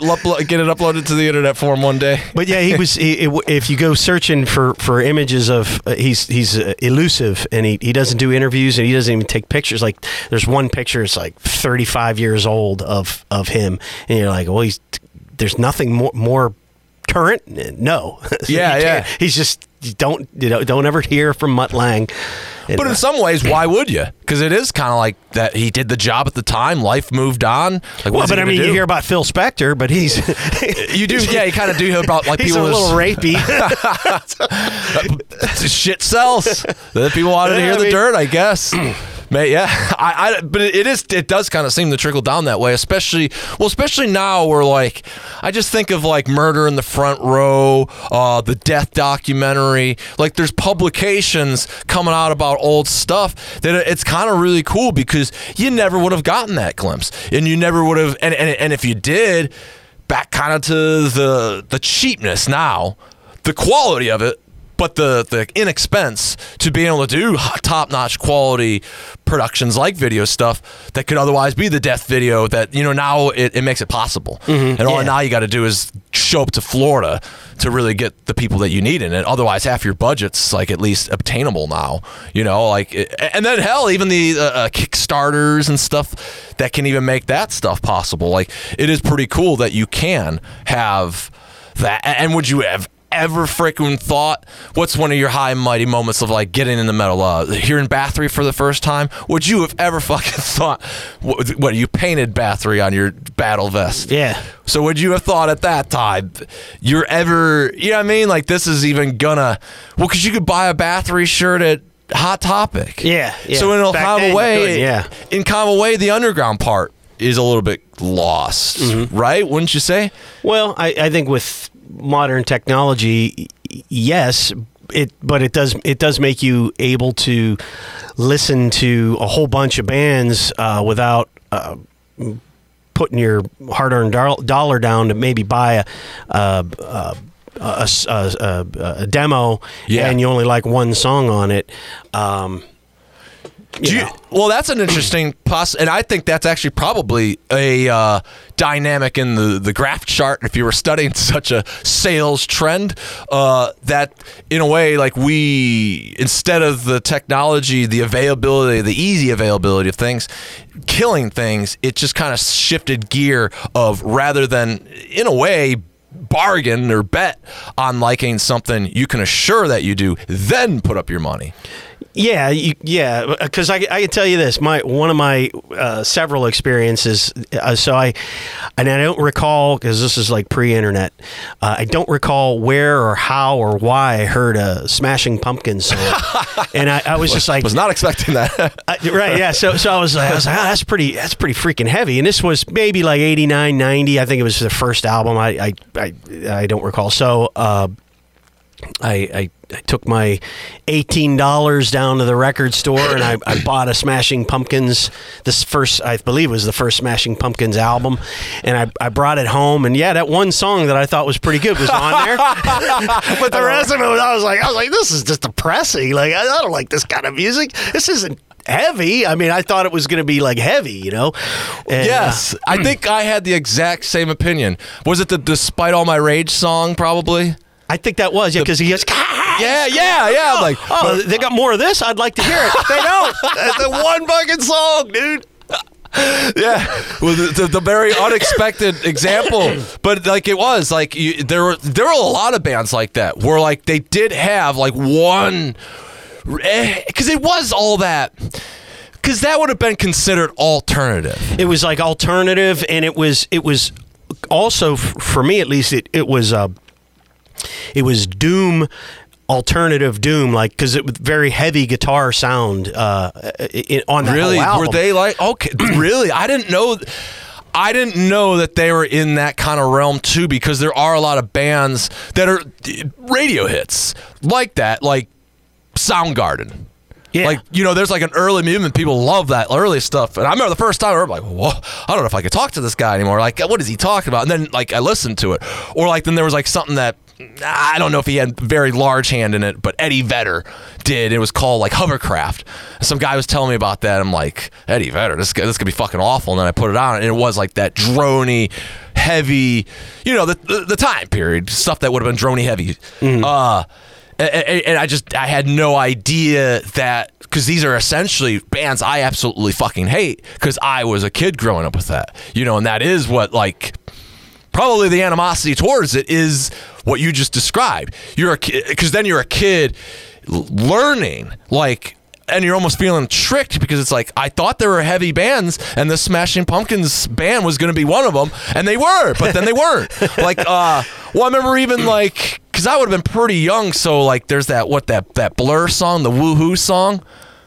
it uploaded to the internet for him one day. But yeah, if you go searching for images of, he's elusive, and he doesn't do interviews, and he doesn't even take pictures. Like, there's one picture, it's like 35 years old of him, and you're like, well, there's nothing more current? No. Yeah, yeah. He's just, don't ever hear from Mutt Lange. But in some ways, why would you? Because it is kind of like that. He did the job at the time. Life moved on. Like, well, but I mean, you hear about Phil Spector, but he's you do, yeah. You kind of do hear about, like, he's people a little rapey. Shit sells. The people wanted to hear the dirt, I guess. Mate, yeah, but it does kind of seem to trickle down that way, especially now we're like, I just think of like Murder in the Front Row, the Death documentary, like there's publications coming out about old stuff that it's kind of really cool because you never would have gotten that glimpse, and you never would have, and if you did, back kind of to the cheapness now, the quality of it. But the inexpense to being able to do top-notch quality productions like video stuff that could otherwise be the death video that, you know, now it makes it possible. Mm-hmm. And all now you got to do is show up to Florida to really get the people that you need in it. Otherwise, half your budget's, like, at least obtainable now, you know? And then, hell, even the Kickstarters and stuff that can even make that stuff possible. Like, it is pretty cool that you can have that. And would you have ever freaking thought, what's one of your high and mighty moments of, like, getting in the metal, hearing Bathory for the first time? Would you have ever fucking thought, what you painted Bathory on your battle vest? Yeah. So would you have thought at that time, you know what I mean? Like, this is even gonna, well, because you could buy a Bathory shirt at Hot Topic. Yeah. So in a kind of a way, the underground part is a little bit lost, mm-hmm. right? Wouldn't you say? Well, I think with modern technology, yes, but it does make you able to listen to a whole bunch of bands without putting your hard-earned dollar down to maybe buy a demo, yeah. and you only like one song on it. Well, that's an interesting and I think that's actually probably a dynamic in the graph chart. If you were studying such a sales trend, that in a way, like, we, instead of the technology, the availability, the easy availability of things, killing things, it just kind of shifted gear of, rather than, in a way, bargain or bet on liking something you can assure that you do, then put up your money. Yeah, because I can tell you this. One of my several experiences. I don't recall, because this is like pre-internet. I don't recall where or how or why I heard a Smashing Pumpkins song, and I was just like, was not expecting that. Right? Yeah. So I was like, oh, that's pretty freaking heavy. And this was maybe like 89, 90. I think it was the first album. I don't recall. So I took my $18 down to the record store, and I bought a Smashing Pumpkins, I believe was the first Smashing Pumpkins album, and I brought it home, and yeah, that one song that I thought was pretty good was on there. But the rest of it, I was like, this is just depressing. Like, I don't like this kind of music. This isn't heavy. I mean, I thought it was going to be like heavy, you know? And, yes. I think I had the exact same opinion. Was it the Despite All My Rage song, probably? I think that was, yeah, because he goes, yeah. I'm like, oh, they got more of this? I'd like to hear it. They don't. That's the one fucking song, dude. Yeah, well, the very unexpected example, but like it was like there were a lot of bands like that where like they did have like one, because it was all that. Because that would have been considered alternative. It was like alternative, and it was also, for me at least, it was doom, alternative doom, like, because it was very heavy guitar sound on that whole album. Were they like, okay, really? I didn't know that they were in that kind of realm too, because there are a lot of bands that are radio hits like that, like Soundgarden. Yeah. Like, you know, there's like an early movement. People love that early stuff. And I remember the first time I remember, like, whoa, I don't know if I could talk to this guy anymore. Like, what is he talking about? And then, like, I listened to it. Or, like, then there was, like, something that, I don't know if he had very large hand in it, but Eddie Vedder did. It was called, like, Hovercraft. Some guy was telling me about that. I'm like, Eddie Vedder, this could be fucking awful. And then I put it on, and it was, like, that droney, heavy, you know, the time period. Stuff that would have been droney heavy. Mm. And I had no idea that, because these are essentially bands I absolutely fucking hate, because I was a kid growing up with that, you know, and that is what, like, probably the animosity towards it is what you just described. You're a kid, because then you're a kid learning, like, and you're almost feeling tricked, because it's like, I thought there were heavy bands, and the Smashing Pumpkins band was going to be one of them, and they were, but then they weren't. Like, well, I remember even, like, because I would have been pretty young, so like there's that Blur song, the Woohoo song.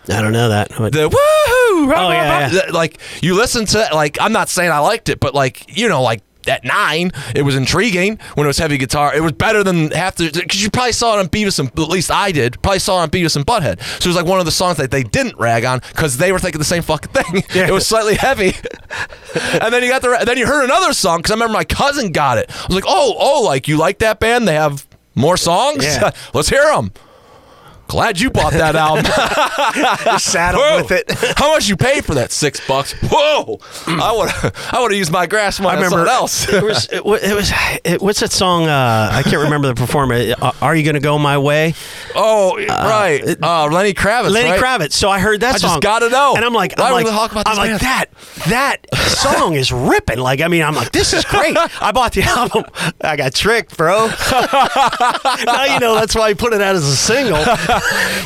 I don't know that. The Woohoo! Yeah. Like, you listen to that, like, I'm not saying I liked it, but like, you know, like at 9, it was intriguing when it was heavy guitar. It was better than half the, because you probably saw it on Beavis and, at least I did, probably saw it on Beavis and Butthead. So it was like one of the songs that they didn't rag on because they were thinking the same fucking thing. Yeah. It was slightly heavy. And then you heard another song, because I remember my cousin got it. I was like, oh, like, you like that band? They have more songs? Yeah. Let's hear them. Glad you bought that album. Just sat up with it. How much you paid for that? $6. Whoa! I would have used my grass money on something else. It was what's that song? I can't remember the performer. Are You Gonna Go My Way? Oh, right. Lenny Kravitz. Lenny Kravitz. So I heard that song. I just gotta know. And I'm like, I'm like that song is ripping. Like, I mean, I'm like, this is great. I bought the album. I got tricked, bro. Now you know that's why he put it out as a single.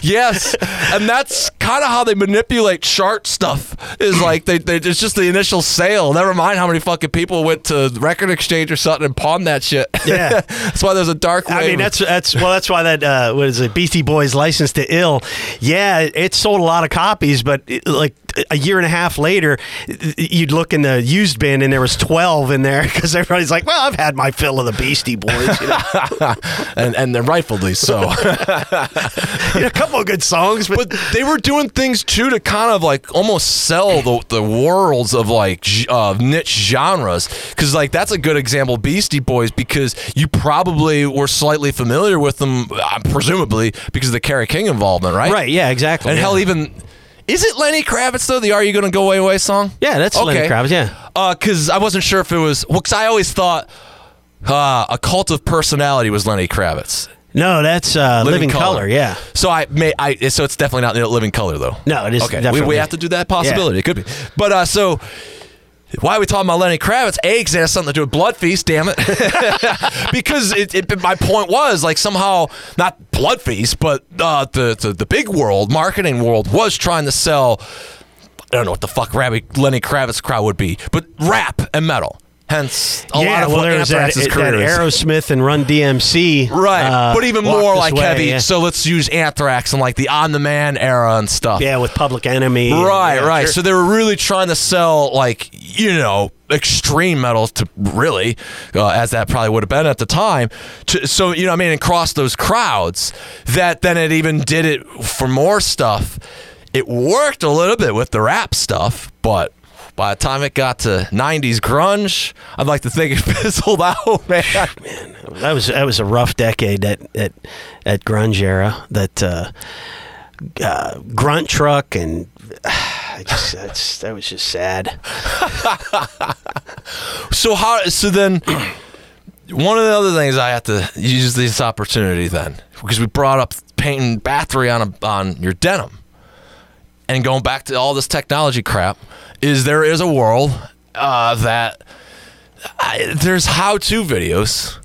Yes, and that's kind of how they manipulate chart stuff, is like it's just the initial sale. Never mind how many fucking people went to Record Exchange or something and pawned that shit. Yeah. That's why there's a dark wave. I mean, that's why that, what is it, Beastie Boys' License to Ill. Yeah, it sold a lot of copies, but like a year and a half later, you'd look in the used bin and there was 12 in there, because everybody's like, well, I've had my fill of the Beastie Boys. You know? and they're rightfully so. A couple of good songs, but they were doing things too to kind of like almost sell the worlds of like niche genres, because like that's a good example, Beastie Boys, because you probably were slightly familiar with them, presumably because of the Kerry King involvement, right? Right, yeah, exactly. And yeah. Hell, even is it Lenny Kravitz though? The "Are You Gonna Go Away" song? Yeah, that's okay. Lenny Kravitz. Yeah, because I wasn't sure if it was. Well, because I always thought A Cult of Personality was Lenny Kravitz. No, that's Living Colour, yeah. So so it's definitely not Living Colour, though. No, it is definitely. We have to do that possibility. Yeah. It could be. But so why are we talking about Lenny Kravitz? A, because it has something to do with Blood Feast, damn it. Because my point was, like, somehow, not Blood Feast, but the big world, marketing world, was trying to sell, I don't know what the fuck Lenny Kravitz crowd would be, but rap and metal. Hence, a lot of what Anthrax's career is. Aerosmith and Run DMC. Right, but even more like way, heavy. Yeah. So let's use Anthrax and like the On the Man era and stuff. Yeah, with Public Enemy. Right, right. Sure. So they were really trying to sell like, you know, extreme metal to really, as that probably would have been at the time. So, you know what I mean, and cross those crowds, that then it even did it for more stuff. It worked a little bit with the rap stuff, but by the time it got to 90s grunge, I'd like to think it fizzled out, man. Man, that was a rough decade, that grunge era. That grunt truck and... that was just sad. So then, one of the other things I have to use this opportunity then, because we brought up painting Bathory on your denim and going back to all this technology crap, is there is a world that there's how-to videos.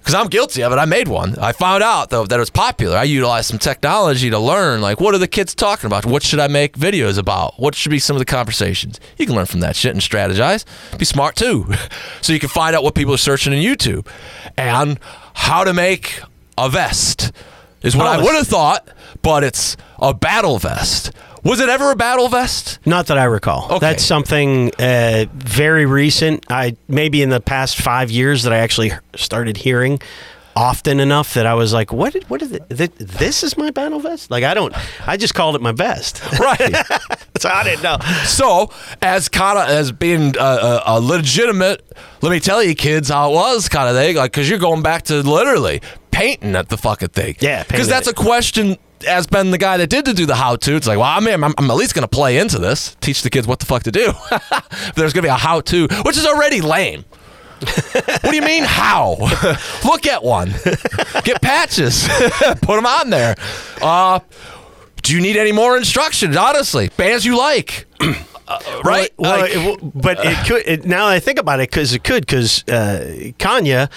Because I'm guilty of it. I made one. I found out, though, that it was popular. I utilized some technology to learn, like, what are the kids talking about? What should I make videos about? What should be some of the conversations? You can learn from that shit and strategize. Be smart, too. So you can find out what people are searching in YouTube. And how to make a vest is what I would have thought, but it's a battle vest. Was it ever a battle vest? Not that I recall. Okay. That's something very recent. Maybe in the past 5 years that I actually started hearing often enough that I was like, what is it? This is my battle vest? Like, I just called it my vest. Right. So I didn't know. So as being a legitimate, let me tell you kids how it was kind of thing, like, because you're going back to literally painting at the fucking thing. Yeah. Because that's a question. As been the guy that do the how-to, it's like, well, I'm at least going to play into this, teach the kids what the fuck to do. There's going to be a how-to, which is already lame. What do you mean, how? Look at one. Get patches. Put them on there. Do you need any more instructions, honestly? Bands you like. Right? Well, like, now that I think about it, because Kanye,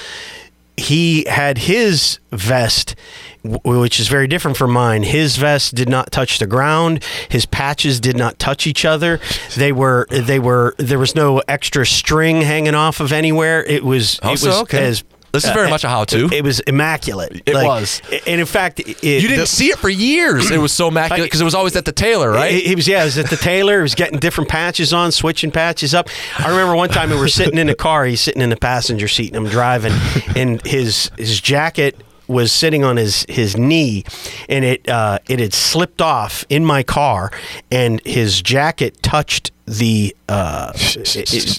he had his vest, which is very different from mine. His vest did not touch the ground. His patches did not touch each other. There was no extra string hanging off of anywhere. This is very much a how-to. It was immaculate. It was. And in fact... you didn't see it for years. It was so immaculate because it was always at the tailor, right? It was at the tailor. He was getting different patches on, switching patches up. I remember one time we were sitting in a car. He's sitting in the passenger seat and I'm driving. And his jacket was sitting on his knee, and it had slipped off in my car, and his jacket touched the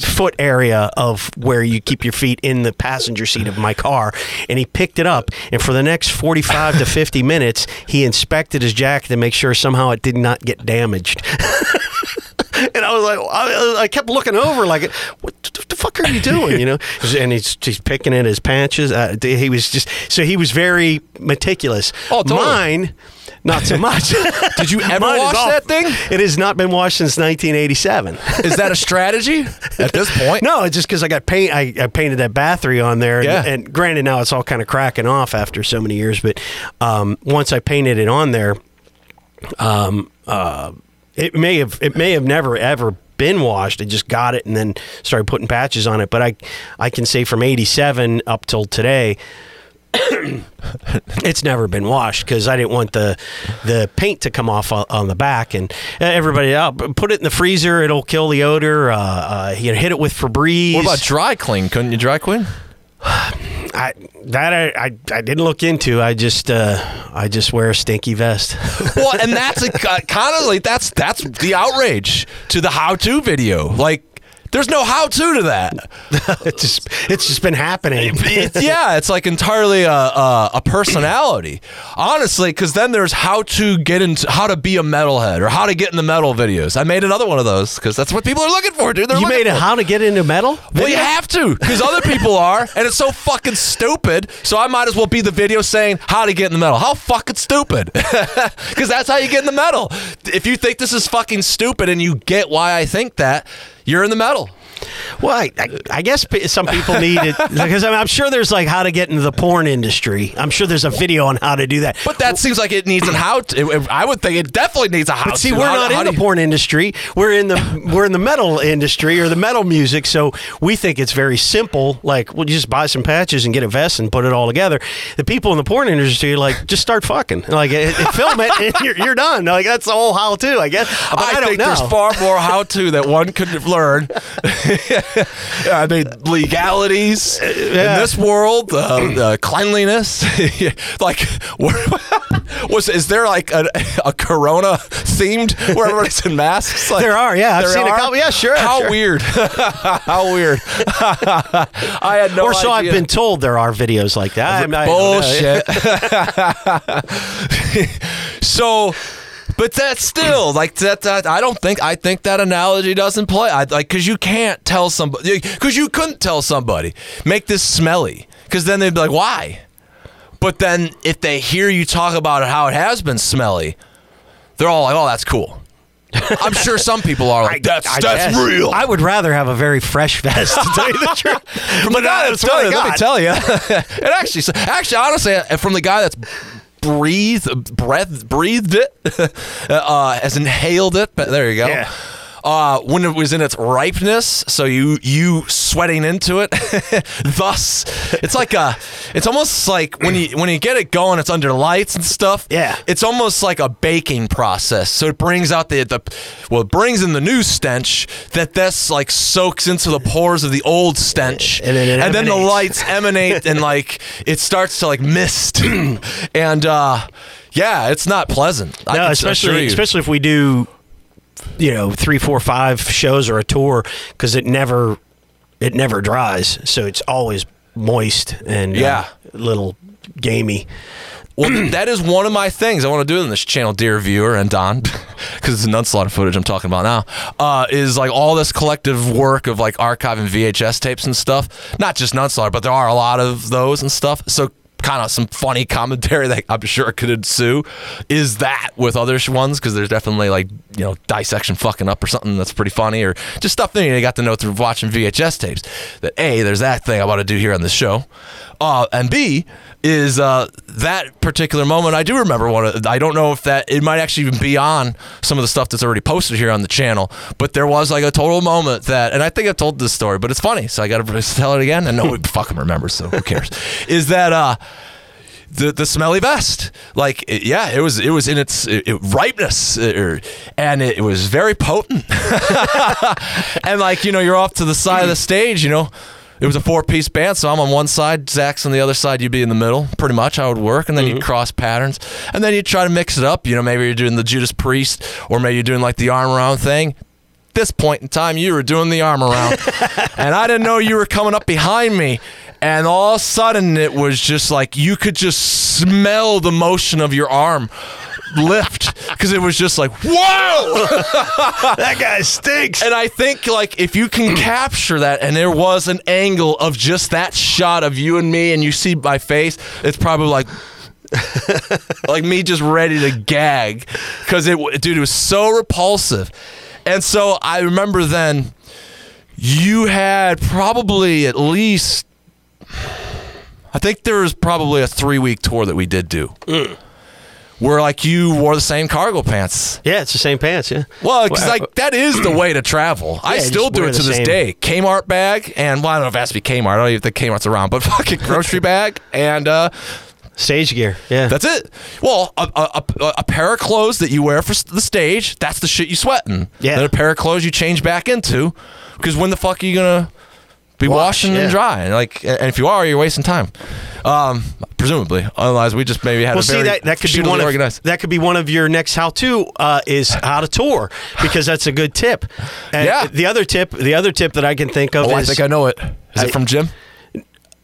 foot area of where you keep your feet in the passenger seat of my car, and he picked it up, and for the next 45 to 50 minutes, he inspected his jacket to make sure somehow it did not get damaged. And I was like, I kept looking over like, what the fuck are you doing, you know? And he's picking at his patches. He was very meticulous. Oh, totally. Mine, not so much. Did you ever wash that thing? It has not been washed since 1987. Is that a strategy at this point? No, it's just because I got paint. I painted that Bathory on there. Yeah. And granted, now it's all kind of cracking off after so many years. But once I painted it on there, It may have never ever been washed. I just got it and then started putting patches on it. But I can say from 87 up till today, it's never been washed because I didn't want the paint to come off on the back. And everybody, put it in the freezer. It'll kill the odor. You know, hit it with Febreze. What about dry clean? Couldn't you dry clean? I didn't look into. I just wear a stinky vest. Well, and that's kind of like that's the outrage to the how-to video. Like, there's no how-to that. It's just been happening. It's like entirely a personality, honestly. Because then there's how to be a metalhead or how to get in the metal videos. I made another one of those because that's what people are looking for, dude. You made a how to get into metal? Well, you have to because other people are, and it's so fucking stupid. So I might as well be the video saying how to get in the metal. How fucking stupid? Because that's how you get in the metal. If you think this is fucking stupid and you get why I think that, you're in the metal. Well, I guess some people need it because I'm sure there's like how to get into the porn industry. I'm sure there's a video on how to do that. But that seems like it needs a how to. I would think it definitely needs a how to. But see, we're not in the porn industry. We're in the metal industry or the metal music. So we think it's very simple. Like, we'll just buy some patches and get a vest and put it all together. The people in the porn industry are like, just start fucking. Like, film it and you're done. Like, that's the whole how to, I guess. But I think there's far more how to that one could learn. I mean, legalities in this world, cleanliness. Like, is there like a Corona themed where everybody's in masks? Like, there are, yeah. I've seen a couple. Yeah, sure. How weird. How weird. I had no idea. Or so I've been told there are videos like that. Bullshit. So... But that's still, like, I think that analogy doesn't play. Because you can't tell somebody, because you couldn't tell somebody, make this smelly. Because then they'd be like, why? But then if they hear you talk about it, how it has been smelly, they're all like, oh, that's cool. I'm sure some people are like, that's real. I would rather have a very fresh vest, to tell you the truth. From the guy that's done it, let me tell you. It actually, honestly, from the guy that's breathed it, has inhaled it, but there you go. Yeah. When it was in its ripeness, so you sweating into it, thus it's almost like when you get it going, it's under lights and stuff. Yeah, it's almost like a baking process. So it brings out it brings in the new stench that this like soaks into the pores of the old stench, and then the lights emanate and like it starts to like mist, and yeah, it's not pleasant. No, especially if we do, 3, 4, 5 shows or a tour, because it never dries, so it's always moist and a little gamey. Well, that is one of my things I want to do in this channel, dear viewer and Don, because it's the Nunslaughter footage I'm talking about now, is like all this collective work of like archiving VHS tapes and stuff. Not just Nunslaughter, but there are a lot of those and stuff, so kind of some funny commentary that I'm sure could ensue is that with other ones, because there's definitely like, dissection fucking up or something that's pretty funny, or just stuff that you got to know through watching VHS tapes, that A, there's that thing I want to do here on this show, and B, is that particular moment I do remember I don't know if that, it might actually even be on some of the stuff that's already posted here on the channel, but there was like a total moment that, and I think I've told this story, but it's funny, so I gotta tell it again, and nobody fucking remembers, so who cares, is that the smelly vest, like it was in its ripeness, and it was very potent. And like you're off to the side of the stage. It was a 4-piece band, so I'm on one side, Zach's on the other side, you'd be in the middle pretty much. I would work, and then you'd cross patterns, and then you'd try to mix it up. Maybe you're doing the Judas Priest, or maybe you're doing like the arm around thing. At this point in time, you were doing the arm around, and I didn't know you were coming up behind me. And all of a sudden, it was just like you could just smell the motion of your arm lift, because it was just like, whoa! That guy stinks! And I think, like, if you can capture that, and there was an angle of just that shot of you and me, and you see my face, it's probably like, like me just ready to gag, because it was so repulsive. And so I remember then, you had probably at least, I think there was probably a 3-week tour that we did do, where like you wore the same cargo pants. Yeah, it's the same pants. Yeah. Well, because like that is the way to travel. Yeah, I still do it to this day. Kmart bag, and well, I don't know if it has to be Kmart. I don't even think Kmart's around, but fucking grocery bag and stage gear. Yeah, that's it. Well, a pair of clothes that you wear for the stage. That's the shit you sweating. Yeah. Then a pair of clothes you change back into, because when the fuck are you gonna be washing and dry, and if you are, you're wasting time, presumably. Otherwise, we just maybe had that could be one of your next how-to, is how to tour, because that's a good tip. And the other tip that I can think of is, I think I know it. Is it from Jim?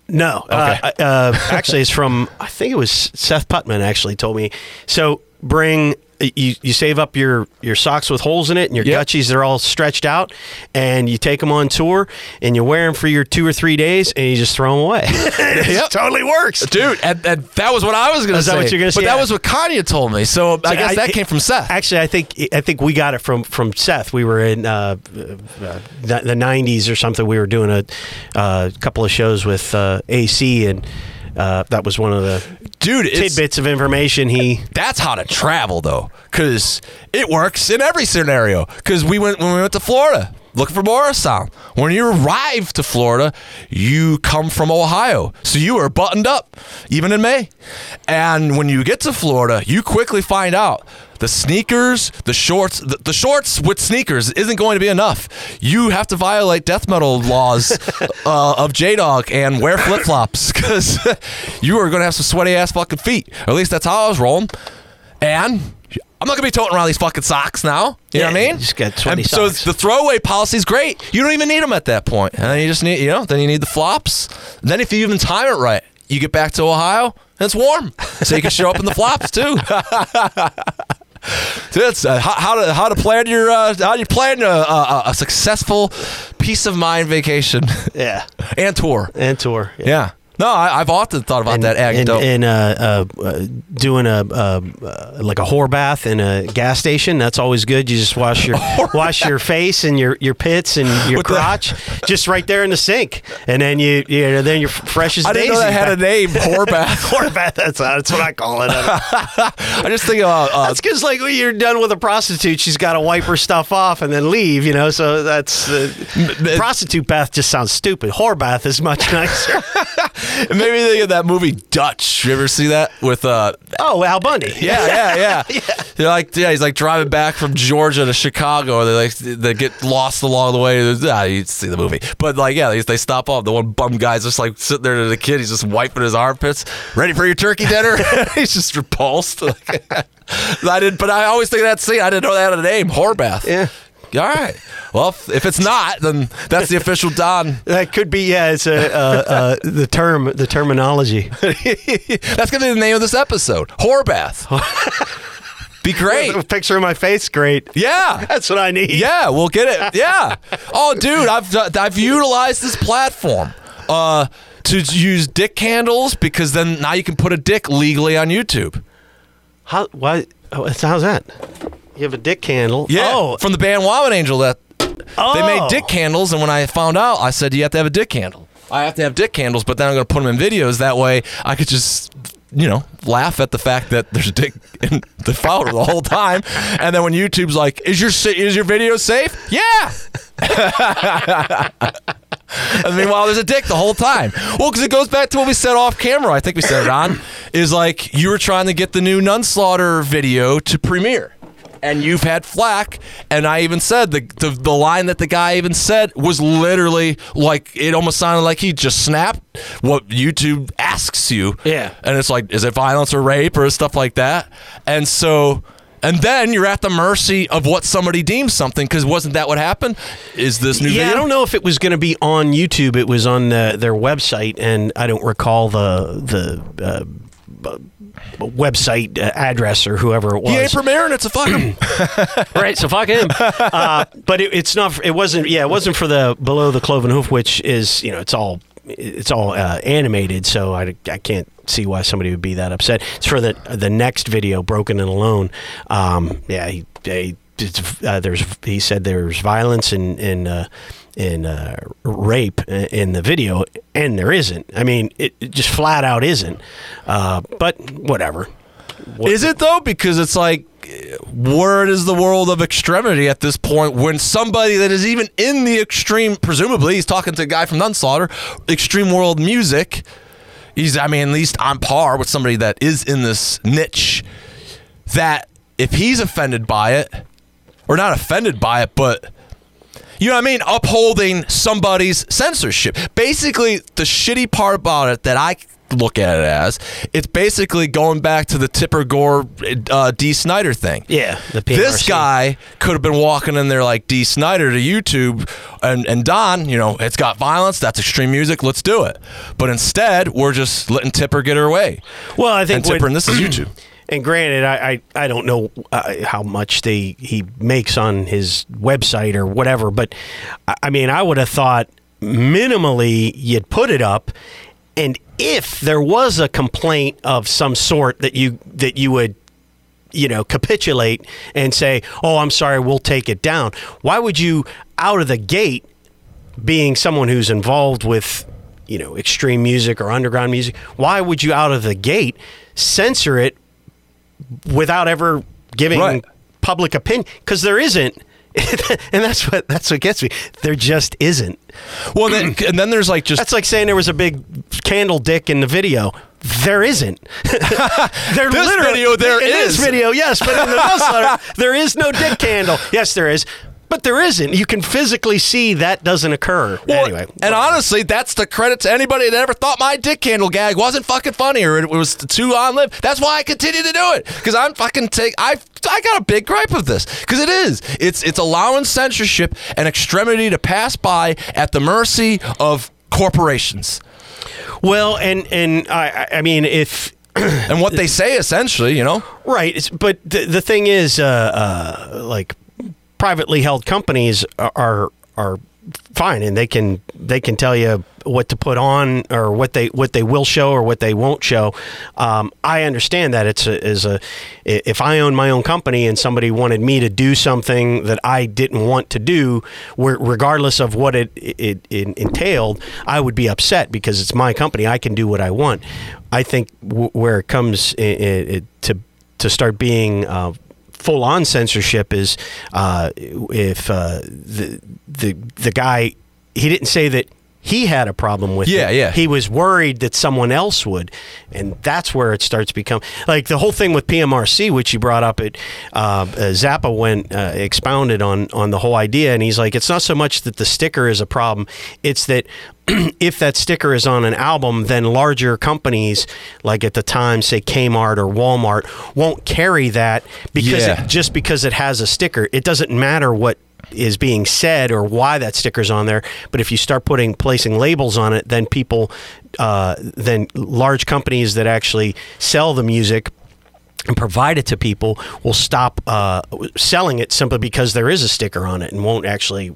No, okay. Actually, it's from, I think it was Seth Putman. Actually, told me so. Bring. You save up your socks with holes in it, and your Gutchies, they're all stretched out, and you take them on tour, and you wear them for your 2 or 3 days, and you just throw them away. It totally works. Dude, and that was what I was going to say. Is that what you're going to say? But that was what Kanye told me, so I guess that came from Seth. Actually, I think we got it from Seth. We were in the 90s or something. We were doing a couple of shows with AC, and that was one of the tidbits of information. That's how to travel, though, because it works in every scenario. Because when we went to Florida looking for Morrisound, when you arrive to Florida, you come from Ohio, so you are buttoned up, even in May. And when you get to Florida, you quickly find out the sneakers, the shorts, the shorts with sneakers isn't going to be enough. You have to violate death metal laws of J-Dog and wear flip-flops, because you are going to have some sweaty-ass fucking feet. Or at least that's how I was rolling. And I'm not going to be toting around these fucking socks now. You know what I mean? You just got 20 socks. So the throwaway policy is great. You don't even need them at that point. And then you just need, then you need the flops. And then if you even time it right, you get back to Ohio, and it's warm. So you can show up in the flops, too. That's how to plan your a successful peace of mind vacation. Yeah, and tour. Yeah. No, I've often thought about that act. Doing a whore bath in a gas station, that's always good. You just wash your face and your pits and your crotch, just right there in the sink, and then you you're fresh as daisy. I didn't know that had a name. Whore bath. Whore bath. That's what I call it. I just think that's because when you're done with a prostitute, she's got to wipe her stuff off and then leave. So that's prostitute bath just sounds stupid. Whore bath is much nicer. It made me think of that movie Dutch. You ever see that with Al Bundy? Yeah. Yeah. They're he's driving back from Georgia to Chicago. They get lost along the way. You see the movie, but they stop off. The one bum guy's just sitting there to the kid. He's just wiping his armpits. Ready for your turkey dinner? He's just repulsed. But I always think that scene. I didn't know that had a name. Horbath. Yeah. All right. Well, if it's not, then that's the official Don. That could be, yeah. It's the terminology. That's gonna be the name of this episode. Horbath. Be great. A picture of my face, great. Yeah, that's what I need. Yeah, we'll get it. Yeah. Oh, dude, I've utilized this platform. To use dick candles, because then now you can put a dick legally on YouTube. How? Why? How's that? You have a dick candle. Yeah, from the band Morbid Angel. They made dick candles, and when I found out, I said, you have to have a dick candle. I have to have dick candles, but then I'm going to put them in videos. That way I could just, laugh at the fact that there's a dick in the folder the whole time. And then when YouTube's like, is your video safe? Yeah! And meanwhile, there's a dick the whole time. Well, because it goes back to what we said off camera. I think we said it on. Is you were trying to get the new Nunslaughter video to premiere. And you've had flack, and I even said the line that the guy even said was literally it almost sounded like he just snapped what YouTube asks you. Yeah. And it's is it violence or rape or stuff like that? And so, and then you're at the mercy of what somebody deems something, because wasn't that what happened? Is this new video? Yeah, I don't know if it was going to be on YouTube. It was on their website, and I don't recall the website address or whoever it was. He ain't premiering. It's a fuck him. Right, so fuck him. But it wasn't for the Below the Cloven Hoof, which is, it's all animated, so I can't see why somebody would be that upset. It's for the next video, Broken and Alone. He said there's violence and rape in the video, and there isn't. I mean, it just flat out isn't. But whatever. Is it though? Because it's where is the world of extremity at this point, when somebody that is even in the extreme, presumably he's talking to a guy from Nunslaughter, extreme world music, he's at least on par with somebody that is in this niche, that if he's offended by it, or not offended by it, but upholding somebody's censorship. Basically, the shitty part about it that I look at it as, it's basically going back to the Tipper Gore, Dee Snider thing. Yeah, the PRC. This guy could have been walking in there like Dee Snider to YouTube, and Don, it's got violence, that's extreme music, let's do it. But instead, we're just letting Tipper get her way. Well, I think... And Tipper, and this is YouTube. And granted, I don't know how much he makes on his website or whatever, but I would have thought minimally you'd put it up, and if there was a complaint of some sort that you would capitulate and say, oh, I'm sorry, we'll take it down. Why would you, out of the gate, being someone who's involved with extreme music or underground music, why would you out of the gate censor it without ever giving public opinion? Because there isn't. And that's what gets me. There just isn't. Well, and then there's that's like saying there was a big candle dick in the video. There isn't. This video, yes, but in the Nunslaughter, there is no dick candle. Yes, there is. But there isn't. You can physically see that doesn't occur. Well, anyway. And honestly, that's the credit to anybody that ever thought my dick candle gag wasn't fucking funny or it was too on-lip. That's why I continue to do it. Because I'm fucking I got a big gripe of this. Because it is. It's allowing censorship and extremity to pass by at the mercy of corporations. Well, if... and what they say, essentially, Right. But the thing is, privately held companies are fine, and they can tell you what to put on, or what they will show or what they won't show. I understand that if I own my own company and somebody wanted me to do something that I didn't want to do, regardless of what it entailed, I would be upset because it's my company. I can do what I want. I think where it comes to start being full-on censorship is if the guy, he didn't say that he had a problem with it. Yeah. He was worried that someone else would, and that's where it starts become like the whole thing with PMRC, which you brought up. At Zappa went expounded on the whole idea, and he's like, it's not so much that the sticker is a problem; it's that if that sticker is on an album, then larger companies, like at the time, say Kmart or Walmart, won't carry that just because it has a sticker. It doesn't matter what is being said or why that sticker's on there, but if you start placing labels on it, then people, then large companies that actually sell the music and provide it to people will stop selling it simply because there is a sticker on it, and won't actually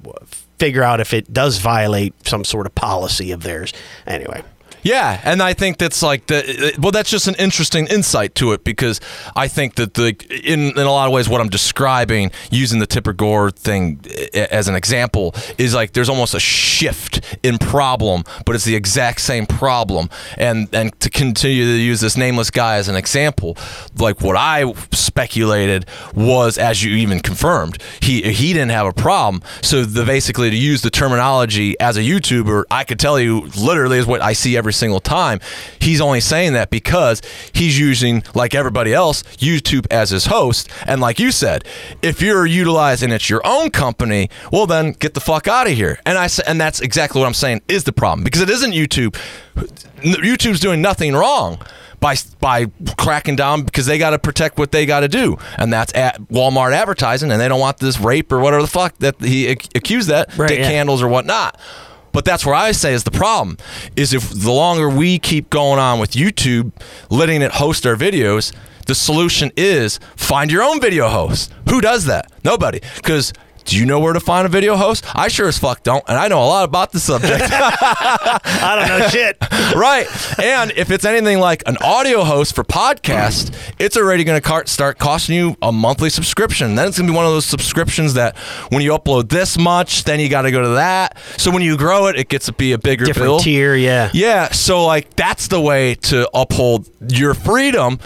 figure out if it does violate some sort of policy of theirs. Anyway. Yeah, and I think that's like that's just an interesting insight to it, because I think that in a lot of ways what I'm describing, using the Tipper Gore thing as an example, is like there's almost a shift in problem, but it's the exact same problem. And to continue to use this nameless guy as an example, like what I speculated was, as you even confirmed, he didn't have a problem. So basically, to use the terminology as a YouTuber, I could tell you literally is what I see every single time. He's only saying that because he's using, like everybody else, YouTube as his host. And like you said, if you're utilizing it's your own company, well then get the fuck out of here. And that's exactly what I'm saying is the problem, because it isn't YouTube. YouTube's doing nothing wrong by cracking down, because they got to protect what they got to do, and that's at Walmart advertising, and they don't want this rape or whatever the fuck that he accused that right, Dick Candles or whatnot. But that's where I say is the problem, is if the longer we keep going on with YouTube, letting it host our videos, the solution is find your own video host. Who does that? Nobody. Because do you know where to find a video host? I sure as fuck don't, and I know a lot about the subject. I don't know shit. Right. And if it's anything like an audio host for podcasts, it's already going to start costing you a monthly subscription. Then it's going to be one of those subscriptions that when you upload this much, then you got to go to that. So when you grow it, it gets to be a bigger bill. Different tier, yeah. Yeah, so like that's the way to uphold your freedom,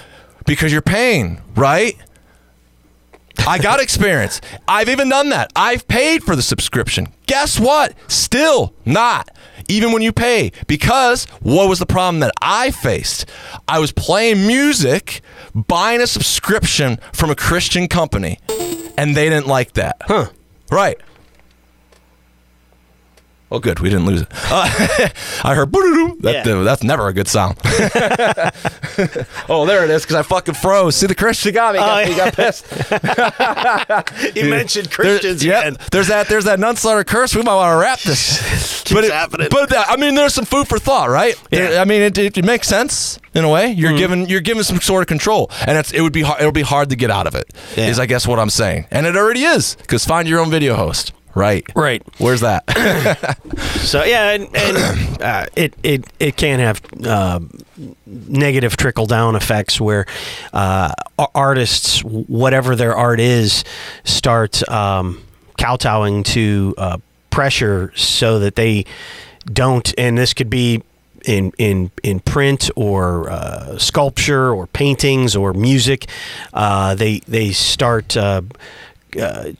because you're paying, right? I got experience. I've even done that. I've paid for the subscription. Guess what? Still not. Even when you pay. Because what was the problem that I faced? I was playing music, buying a subscription from a Christian company, and they didn't like that. Huh. Right. Oh, good. We didn't lose it. I heard boo-doo-doo. That's never a good sound. Oh, there it is, because I fucking froze. See, the Christian got me. He got pissed. He mentioned Christians again. Yep, there's that Nunslaughter curse. We might want to wrap this. Keeps happening. But I mean, there's some food for thought, right? Yeah. I mean, it makes sense in a way. You're given some sort of control, and it'll be hard to get out of it. Yeah. Is I guess what I'm saying, and it already is, because find your own video host. Right. Where's that? So yeah, and it can have negative trickle down effects where artists, whatever their art is, start kowtowing to pressure, so that they don't. And this could be in print or sculpture or paintings or music. They start.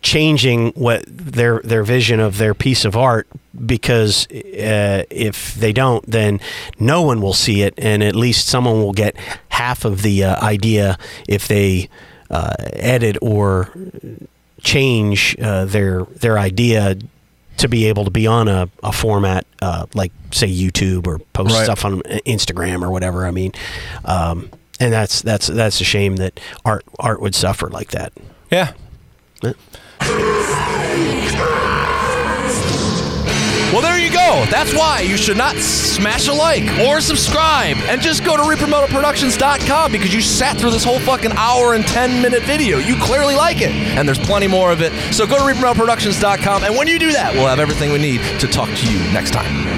Changing what their vision of their piece of art, because if they don't, then no one will see it, and at least someone will get half of the idea if they edit or change their idea to be able to be on a format like, say, YouTube, or post stuff on Instagram or whatever. I mean, and that's a shame that art would suffer like that. Yeah. Well, there you go. That's why you should not smash a like or subscribe, and just go to ReaperMetalProductions.com, because you sat through this whole fucking hour and 10-minute video. You clearly like it, and there's plenty more of it. So go to ReaperMetalProductions.com, and when you do that, we'll have everything we need to talk to you next time.